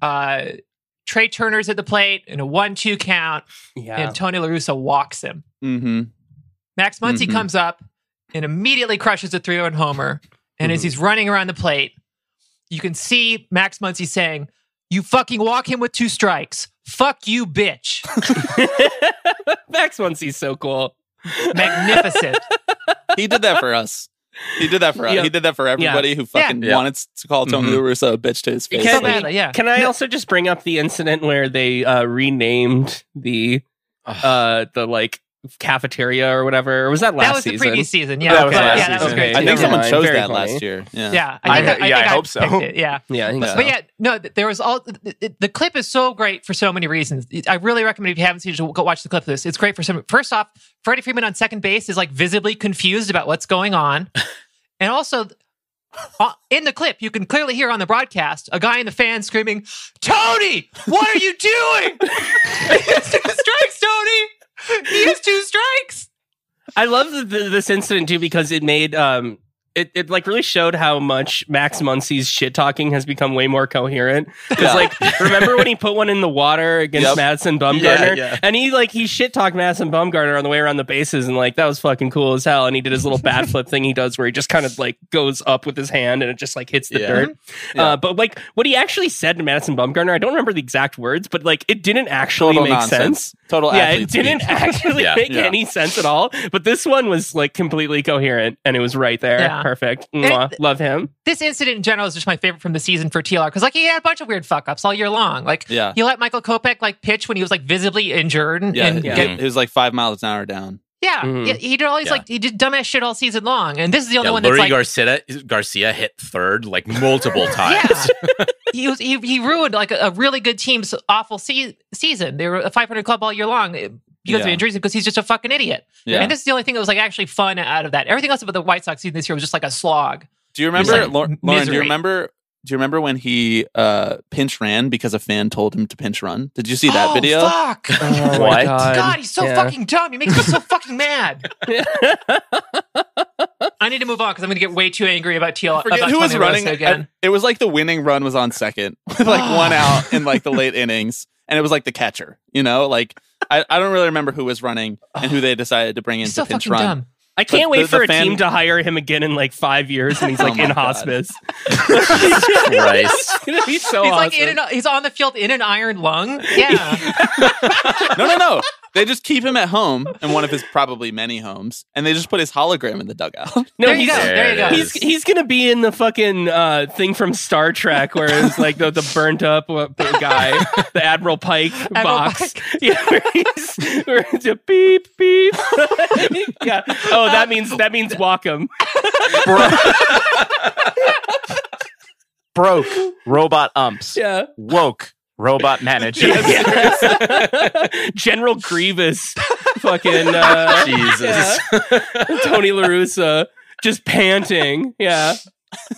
Trey Turner's at the plate in a 1-2 count, and Tony La Russa walks him. Max Muncy comes up and immediately crushes a 3-run homer, and as he's running around the plate, you can see Max Muncy saying, "You fucking walk him with 2 strikes. Fuck you, bitch." Max Muncy's so cool. Magnificent. He did that for us. He did that for us. He did that for everybody who fucking wanted to call Tony La Russa a bitch to his face. Can I also just bring up the incident where they renamed the like cafeteria or whatever? Or was that last season? That was the previous season. Yeah, okay. That was great. I think someone chose that last year. Yeah. I hope so. But yeah, no, there was the clip is so great for so many reasons. I really recommend if you haven't seen it, go watch the clip of this. It's great for some. First off, Freddie Freeman on second base is like visibly confused about what's going on. And also, in the clip, you can clearly hear on the broadcast a guy in the fan screaming, "Tony, what are you doing? It's 2 strikes, Tony! He has 2 strikes." I love this incident too because it made it like really showed how much Max Muncy's shit talking has become way more coherent. Because like, remember when he put one in the water against Madison Bumgarner, and he shit talked Madison Bumgarner on the way around the bases, and like that was fucking cool as hell. And he did his little bat flip thing he does where he just kind of like goes up with his hand and it just like hits the dirt. But like what he actually said to Madison Bumgarner, I don't remember the exact words, but like it didn't actually make sense. It didn't actually make any sense at all. But this one was like completely coherent, and it was right there. Yeah. Perfect. Love him. This incident in general is just my favorite from the season for TLR because like he had a bunch of weird fuck ups all year long. Like he let Michael Kopech like pitch when he was like visibly injured. It was like 5 miles an hour down. He did all these like he did dumbass shit all season long, and this is the only one that's like Garcia hit third like multiple times. He ruined like a really good team's awful season. They were a .500 club all year long. Because of injuries, because he's just a fucking idiot. And this is the only thing that was like actually fun out of that. Everything else about the White Sox season this year was just like a slog. Do you remember, like, Lauren? Do you remember when he pinch ran because a fan told him to pinch run? Did you see that video? Fuck! Oh, what? God, he's so fucking dumb. He makes me so fucking mad. I need to move on because I'm going to get way too angry about TL. Forget who was running again. It was like the winning run was on second with like one out in like the late innings, and it was like the catcher. You know, like. I don't really remember who was running and who they decided to bring in to pinch run. Dumb. I can't wait for a team to hire him again in like 5 years when he's like in hospice. Christ. He's so awesome. Like he's on the field in an iron lung. Yeah. No. They just keep him at home in one of his probably many homes, and they just put his hologram in the dugout. No, there you go. He's gonna be in the fucking thing from Star Trek where it's like the burnt up guy, the Admiral Pike box. Yeah, where he's a beep beep. Yeah. Oh, that means walk him. Broke robot umps. Yeah. Woke. Robot manager. General Grievous. Fucking Jesus. Tony La Russa just panting. Yeah.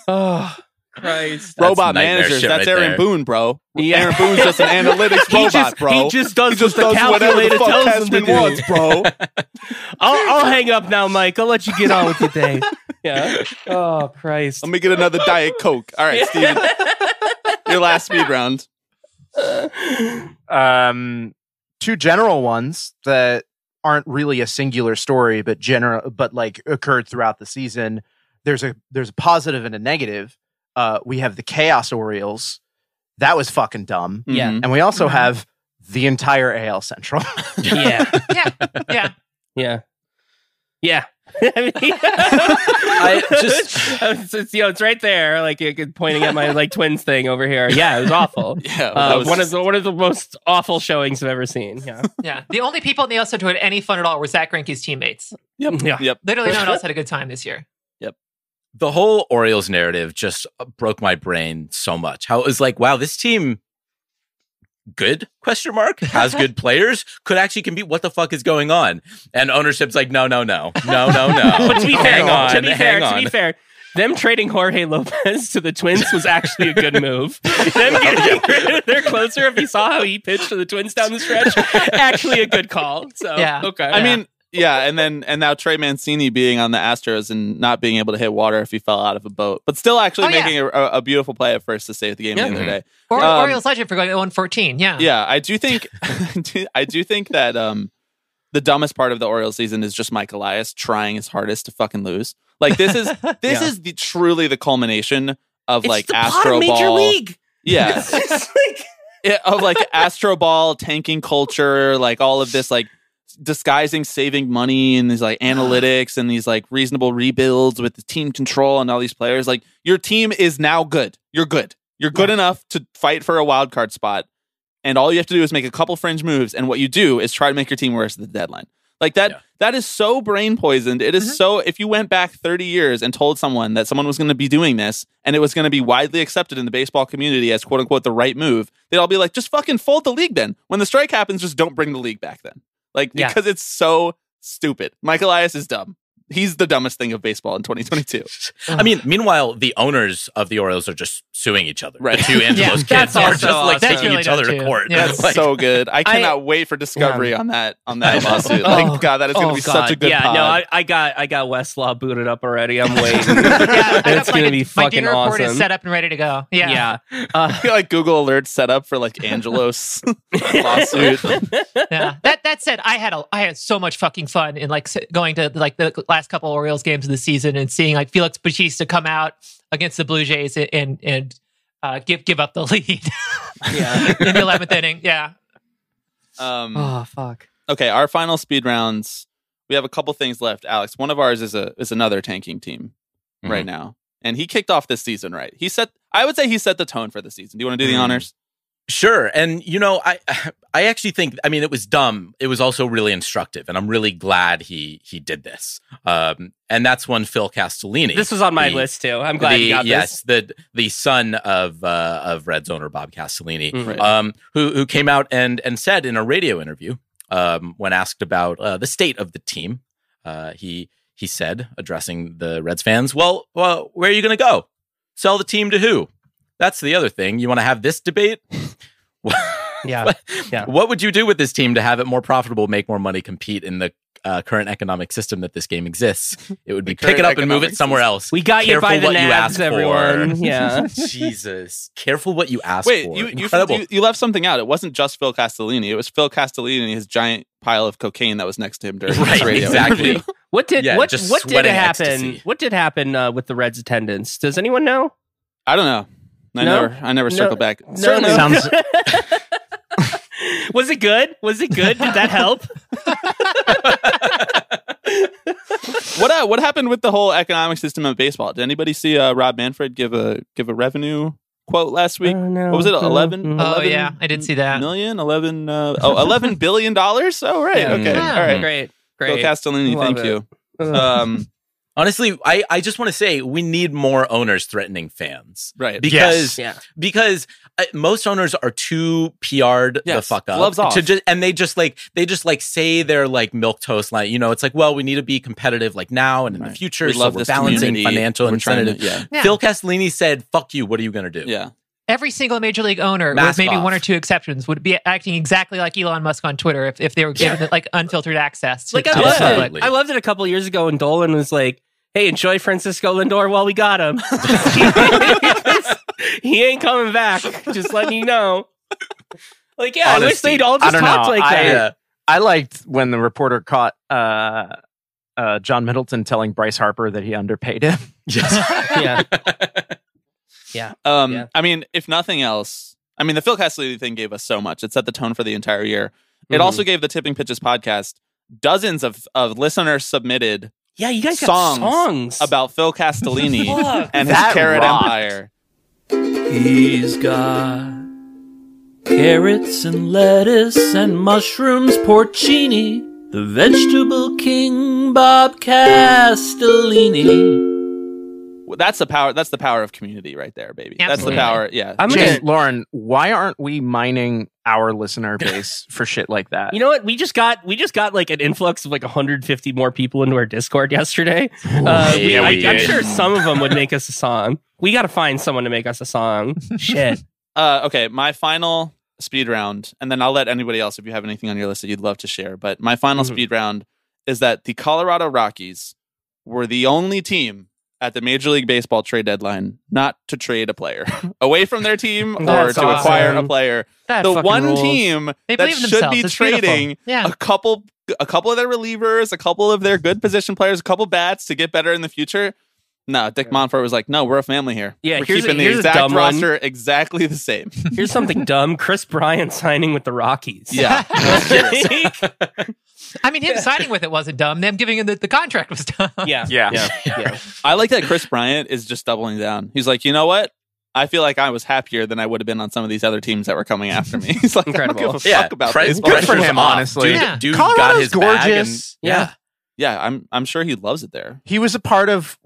Oh, Christ. Robot managers. That's right, Aaron Boone, bro. Yeah. Aaron Boone's just an analytics robot, bro. He just does whatever the fuck Tasman wants, bro. I'll hang up now, Mike. I'll let you get on with your day. Yeah. Oh, Christ. Let me get another Diet Coke. All right, Steven. Your last speed round. Two general ones that aren't really a singular story, but like occurred throughout the season. There's a positive and a negative. We have the Chaos Orioles. That was fucking dumb. Yeah. And we also have the entire AL Central. Yeah. Yeah. Yeah. Yeah. Yeah. I mean, it's right there. Like pointing at my Twins thing over here. Yeah, it was awful. Yeah, one of the most awful showings I've ever seen. Yeah, yeah. The only people in the AL Central who had any fun at all were Zach Greinke's teammates. Yep. Yeah. Yep. Literally, no one else had a good time this year. Yep. The whole Orioles narrative just broke my brain so much. How it was like, wow, this team. Good question mark has good players could compete. What the fuck is going on? And ownership's like no. But to be fair, them trading Jorge Lopez to the Twins was actually a good move. Them getting rid of their closer if you saw how he pitched to the Twins down the stretch, actually a good call. So yeah, okay. I mean. Yeah, and now Trey Mancini being on the Astros and not being able to hit water if he fell out of a boat, but still actually making a beautiful play at first to save the game the other day. Or Orioles legend for going 1-14. Yeah, yeah. I do think that the dumbest part of the Orioles season is just Mike Elias trying his hardest to fucking lose. Like this is truly the culmination of Astro Major League. Yeah, of Astro Ball tanking culture, all of this disguising saving money and these analytics and these reasonable rebuilds with the team control and all these players. Your team is now good. You're good enough to fight for a wild card spot, and all you have to do is make a couple fringe moves, and what you do is try to make your team worse at the deadline. That is so brain poisoned. It is so, if you went back 30 years and told someone that someone was going to be doing this and it was going to be widely accepted in the baseball community as quote unquote the right move, they'd all be like, just fucking fold the league then. When the strike happens, just don't bring the league back then. Because it's so stupid. Mike Elias is dumb. He's the dumbest thing of baseball in 2022. I mean, meanwhile, the owners of the Orioles are just suing each other. Right. The two Angelos kids are just taking each other to court. Yeah. That's so good. I cannot wait for discovery on that lawsuit. God, that is going to be such a good pod. Yeah, no, I got Westlaw booted up already. I'm waiting. That's going to be fucking awesome. My report is set up and ready to go. Yeah. Yeah. I feel like Google Alerts set up for Angelos lawsuit. Yeah. That said, I had so much fucking fun in going to the last couple Orioles games of the season and seeing Felix Bautista come out against the Blue Jays and give up the lead in the 11th inning. Yeah. Oh, fuck. Okay, our final speed rounds. We have a couple things left, Alex. One of ours is another tanking team right now. And he kicked off this season, right? I would say he set the tone for the season. Do you want to do the honors? Sure. And, I actually think, it was dumb. It was also really instructive. And I'm really glad he did this. And that's when Phil Castellini. This was on my list, too. I'm glad he got this. Yes, the son of Reds owner Bob Castellini, who came out and said in a radio interview, when asked about the state of the team, he said, addressing the Reds fans, well, where are you going to go? Sell the team to who? That's the other thing. You want to have this debate? What would you do with this team to have it more profitable, make more money, compete in the current economic system that this game exists? It would be pick it up and move it somewhere else. We got you by the nabs, everyone. Yeah. Jesus. Careful what you ask for. Wait, you left something out. It wasn't just Phil Castellini. It was Phil Castellini and his giant pile of cocaine that was next to him during his radio. Exactly. What did happen with the Reds attendance? Does anyone know? I don't know. I never circle back. Certainly. Sounds... Was it good? Did that help? What happened with the whole economic system of baseball? Did anybody see Rob Manfred give a revenue quote last week? No. What was it? 11? Oh, yeah. I did see that. Million? 11 billion dollars? Oh, right. Yeah. Okay. Yeah. All right. Great. Bill Castellini, thank you. Honestly, I just want to say we need more owners threatening fans. Right. Because, because most owners are too PR'd the fuck up. Gloves off. And they just say their like milquetoast line. You know, it's like, well, we need to be competitive like now and in the future. We're balancing financial incentive. Phil Castellini said, fuck you. What are you going to do? Yeah. Every single Major League owner, with maybe one or two exceptions, would be acting exactly like Elon Musk on Twitter if they were given like unfiltered access. I loved it a couple years ago when Dolan was like, hey, enjoy Francisco Lindor while we got him. He ain't coming back. Just letting you know. Like, yeah, honestly, I wish they'd all just talk like that. I liked when the reporter caught John Middleton telling Bryce Harper that he underpaid him. I mean, if nothing else, I mean, the Phil Castellini thing gave us so much. It set the tone for the entire year. Mm-hmm. It also gave the Tipping Pitches podcast dozens of listeners submitted. Yeah, you guys got songs about Phil Castellini and his carrot empire. He's got carrots and lettuce and mushrooms, porcini, the vegetable king, Bob Castellini. That's the power. That's the power of community, right there, baby. Absolutely. That's the power. Yeah. Lauren, why aren't we mining our listener base for shit like that? You know what? We just got like an influx of like 150 more people into our Discord yesterday. I'm sure some of them would make us a song. We got to find someone to make us a song. Shit. Okay, my final speed round, and then I'll let anybody else if you have anything on your list that you'd love to share. But my final speed round is that the Colorado Rockies were the only team at the Major League Baseball trade deadline not to trade a player away from their team or to acquire a player. The one team that should be trading a couple of their relievers, a couple of their good position players, a couple bats to get better in the future. No, Dick Monfort was like, no, we're a family here. Yeah, we're keeping the exact roster exactly the same. Here's something dumb. Chris Bryant signing with the Rockies. Yeah. I mean, him signing with it wasn't dumb. Them giving him the contract was dumb. Yeah. I like that Chris Bryant is just doubling down. He's like, you know what? I feel like I was happier than I would have been on some of these other teams that were coming after me. He's like, incredible. I don't give a fuck about this. Good for him, honestly. Dude got his bag. And, yeah, I'm sure he loves it there. He was a part of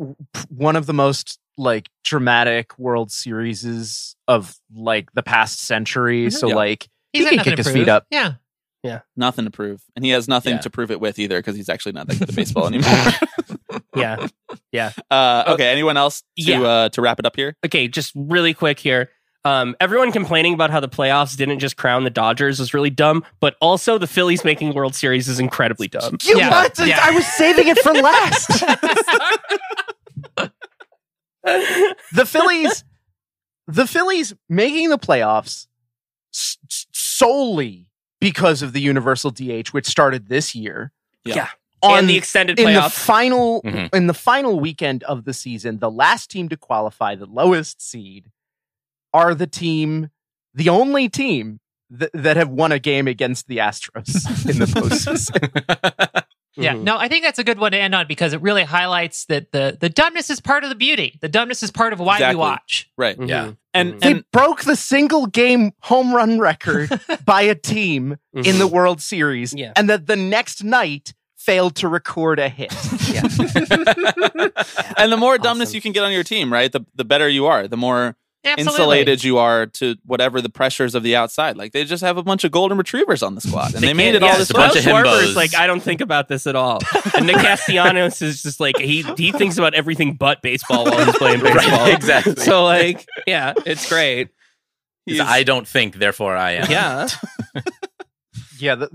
one of the most like dramatic World Series of like the past century. Mm-hmm. So like he can kick his feet up. Yeah, nothing to prove, and he has nothing to prove it with either because he's actually not that good at baseball anymore. Okay, anyone else to wrap it up here? Okay, just really quick here. Everyone complaining about how the playoffs didn't just crown the Dodgers is really dumb, but also the Phillies making World Series is incredibly dumb. I was saving it for last. The Phillies making the playoffs solely because of the universal DH, which started this year. Yeah. On the extended playoffs. In the final weekend of the season, the last team to qualify, the lowest seed, are the only team that have won a game against the Astros in the postseason. Yeah, no, I think that's a good one to end on because it really highlights that the dumbness is part of the beauty. The dumbness is part of why we watch. Right, yeah. And they broke the single game home run record by a team in the World Series and that the next night failed to record a hit. And the more dumbness you can get on your team, right? The better you are, the more... Absolutely. Insulated you are to whatever the pressures of the outside. Like they just have a bunch of golden retrievers on the squad, and they made it all this. Kyle Schwarber is like, I don't think about this at all, and Nick Castellanos is just like he thinks about everything but baseball while he's playing baseball. Right, exactly. So like, yeah, it's great. I don't think, therefore I am. Yeah. Yeah.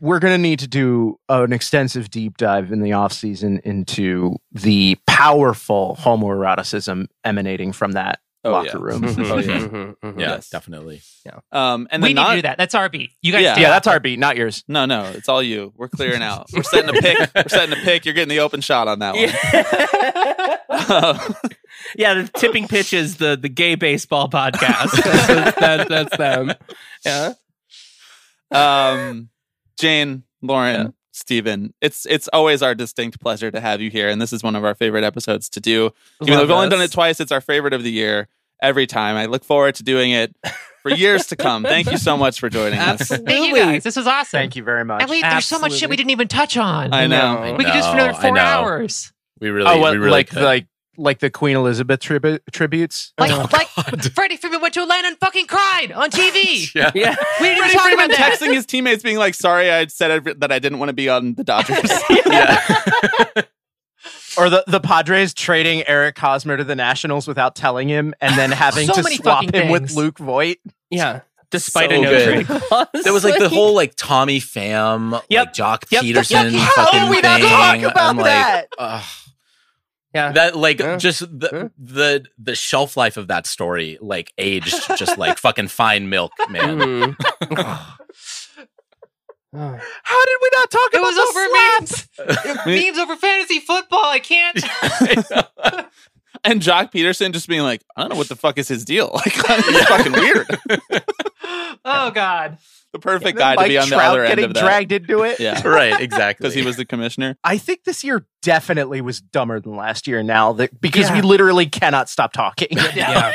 We're gonna need to do an extensive deep dive in the off season into the powerful homoeroticism emanating from that. Locker room. Definitely. Yeah. And we need to do that. That's our beat. You guys do. Yeah, that's our beat, not yours. No, it's all you. We're clearing out. We're setting a pick. You're getting the open shot on that one. The Tipping Pitch is the gay baseball podcast. that's them. Yeah. Jane, Lauren, Stephen, it's always our distinct pleasure to have you here, and this is one of our favorite episodes to do. Even though we've only done it twice, it's our favorite of the year every time. I look forward to doing it for years to come. Thank you so much for joining us. Thank you guys. This was awesome. Thank you very much. And there's so much shit we didn't even touch on. I know. We could do this for another 4 hours. We really, could. Like the Queen Elizabeth tributes. Like Freddie Freeman went to Atlanta and fucking cried on TV. Yeah. We didn't talk about that. Texting his teammates being like, sorry, I said that I didn't want to be on the Dodgers. Yeah. Or the Padres trading Eric Hosmer to the Nationals without telling him and then having to swap him with Luke Voit. Yeah. Despite a no-trade clause. There was like the whole like Tommy Pham, like Jock Peterson fucking thing. We not talk about that? Yeah. That just the shelf life of that story like aged just like fucking fine milk, man. Mm-hmm. How did we not talk about those memes? Memes over fantasy football. I can't. I and Jock Peterson just being like, I don't know what the fuck is his deal. Like, it's fucking weird. Oh God. The perfect guy to be on the other end of that. Getting dragged into it. Yeah, right. Exactly. Because he was the commissioner. I think this year definitely was dumber than last year. Now that because we literally cannot stop talking. Yeah.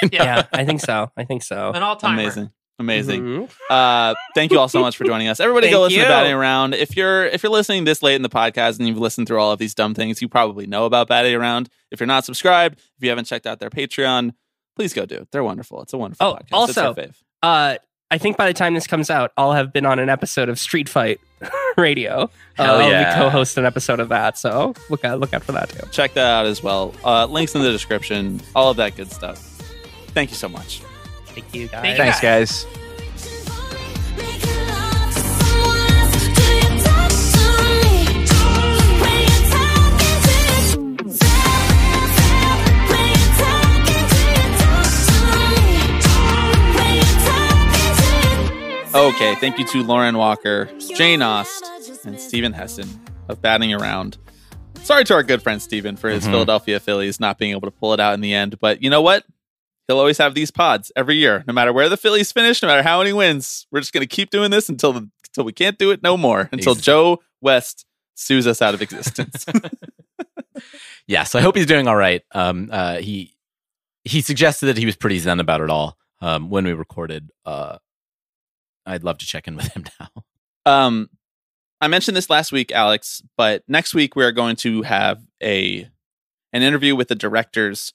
I think so. An all-timer. Amazing. Mm-hmm. Thank you all so much for joining us. Everybody go listen to Batting Around. If you're listening this late in the podcast and you've listened through all of these dumb things, you probably know about Batting Around. If you're not subscribed, if you haven't checked out their Patreon, please go do it. They're wonderful. It's a wonderful podcast. Also, it's my fave. I think by the time this comes out, I'll have been on an episode of Street Fight Radio. I'll be co-host an episode of that, so look out for that too. Check that out as well. Links in the description. All of that good stuff. Thank you so much. Thank you, guys. Thanks, guys. Okay, thank you to Lauren Walker, Jane Aust, and Stephen Hessen of Batting Around. Sorry to our good friend Stephen for his Philadelphia Phillies not being able to pull it out in the end, but you know what? He'll always have these pods every year. No matter where the Phillies finish, no matter how many wins, we're just going to keep doing this until we can't do it no more, until Joe West sues us out of existence. So I hope he's doing all right. He suggested that he was pretty zen about it all when we recorded. I'd love to check in with him now. I mentioned this last week, Alex, but next week we are going to have an interview with the directors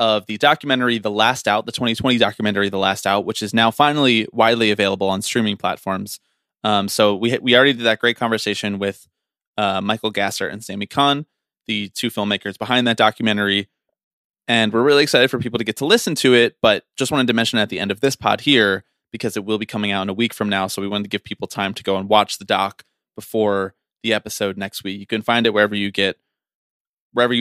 of the documentary The Last Out, the 2020 documentary The Last Out, which is now finally widely available on streaming platforms. So we already did that great conversation with Michael Gasser and Sami Khan, the two filmmakers behind that documentary. And we're really excited for people to get to listen to it, but just wanted to mention at the end of this pod here, because it will be coming out in a week from now. So we wanted to give people time to go and watch the doc before the episode next week. You can find it wherever you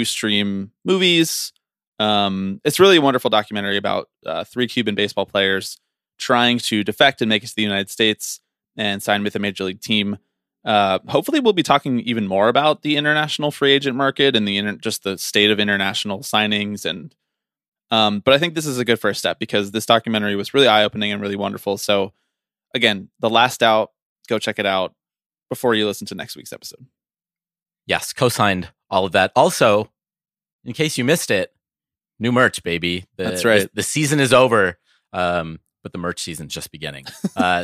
stream movies. It's really a wonderful documentary about three Cuban baseball players trying to defect and make it to the United States and sign with a major league team. Hopefully we'll be talking even more about the international free agent market and just the state of international signings. And but I think this is a good first step because this documentary was really eye-opening and really wonderful. So again, The Last Out, go check it out before you listen to next week's episode. Yes, co-signed all of that. Also, in case you missed it, new merch, baby. That's right. The season is over, but the merch season's just beginning.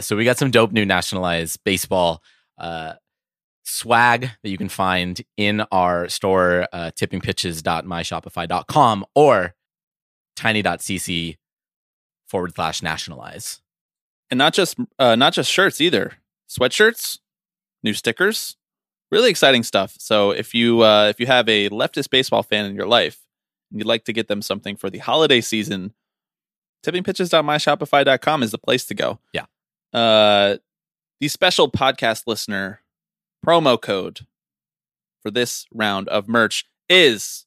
So we got some dope new nationalized baseball swag that you can find in our store, tippingpitches.myshopify.com or tiny.cc/nationalize. And not just shirts either. Sweatshirts, new stickers, really exciting stuff. So if you have a leftist baseball fan in your life, you'd like to get them something for the holiday season, tippingpitches.myshopify.com is the place to go. Yeah. The special podcast listener promo code for this round of merch is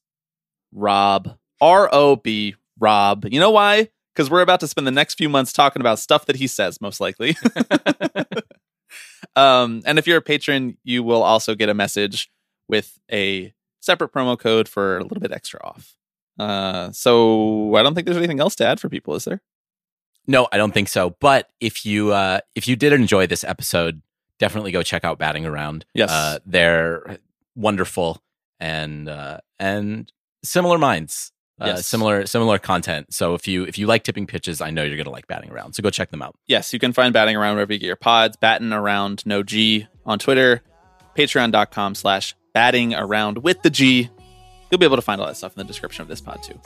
Rob, R-O-B, Rob. You know why? Because we're about to spend the next few months talking about stuff that he says, most likely. And if you're a patron, you will also get a message with a separate promo code for a little bit extra off. So I don't think there's anything else to add for people, is there? No, I don't think so. But if you did enjoy this episode, definitely go check out Batting Around. Yes. They're wonderful and similar minds. Yes. Similar content. So if you like tipping pitches, I know you're going to like Batting Around. So go check them out. Yes, you can find Batting Around wherever you get your pods. Batting Around, no G, on Twitter, patreon.com/battingaround with the G. You'll be able to find all that stuff in the description of this pod too.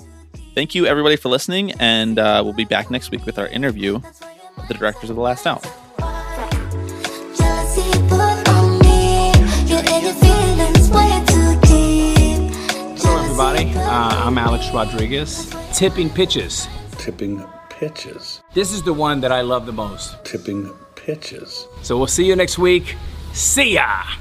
Thank you everybody for listening, and we'll be back next week with our interview with the directors of The Last Out. Hello everybody, I'm Alex Rodriguez. Tipping Pitches. Tipping Pitches. This is the one that I love the most. Tipping Pitches. So we'll see you next week. See ya!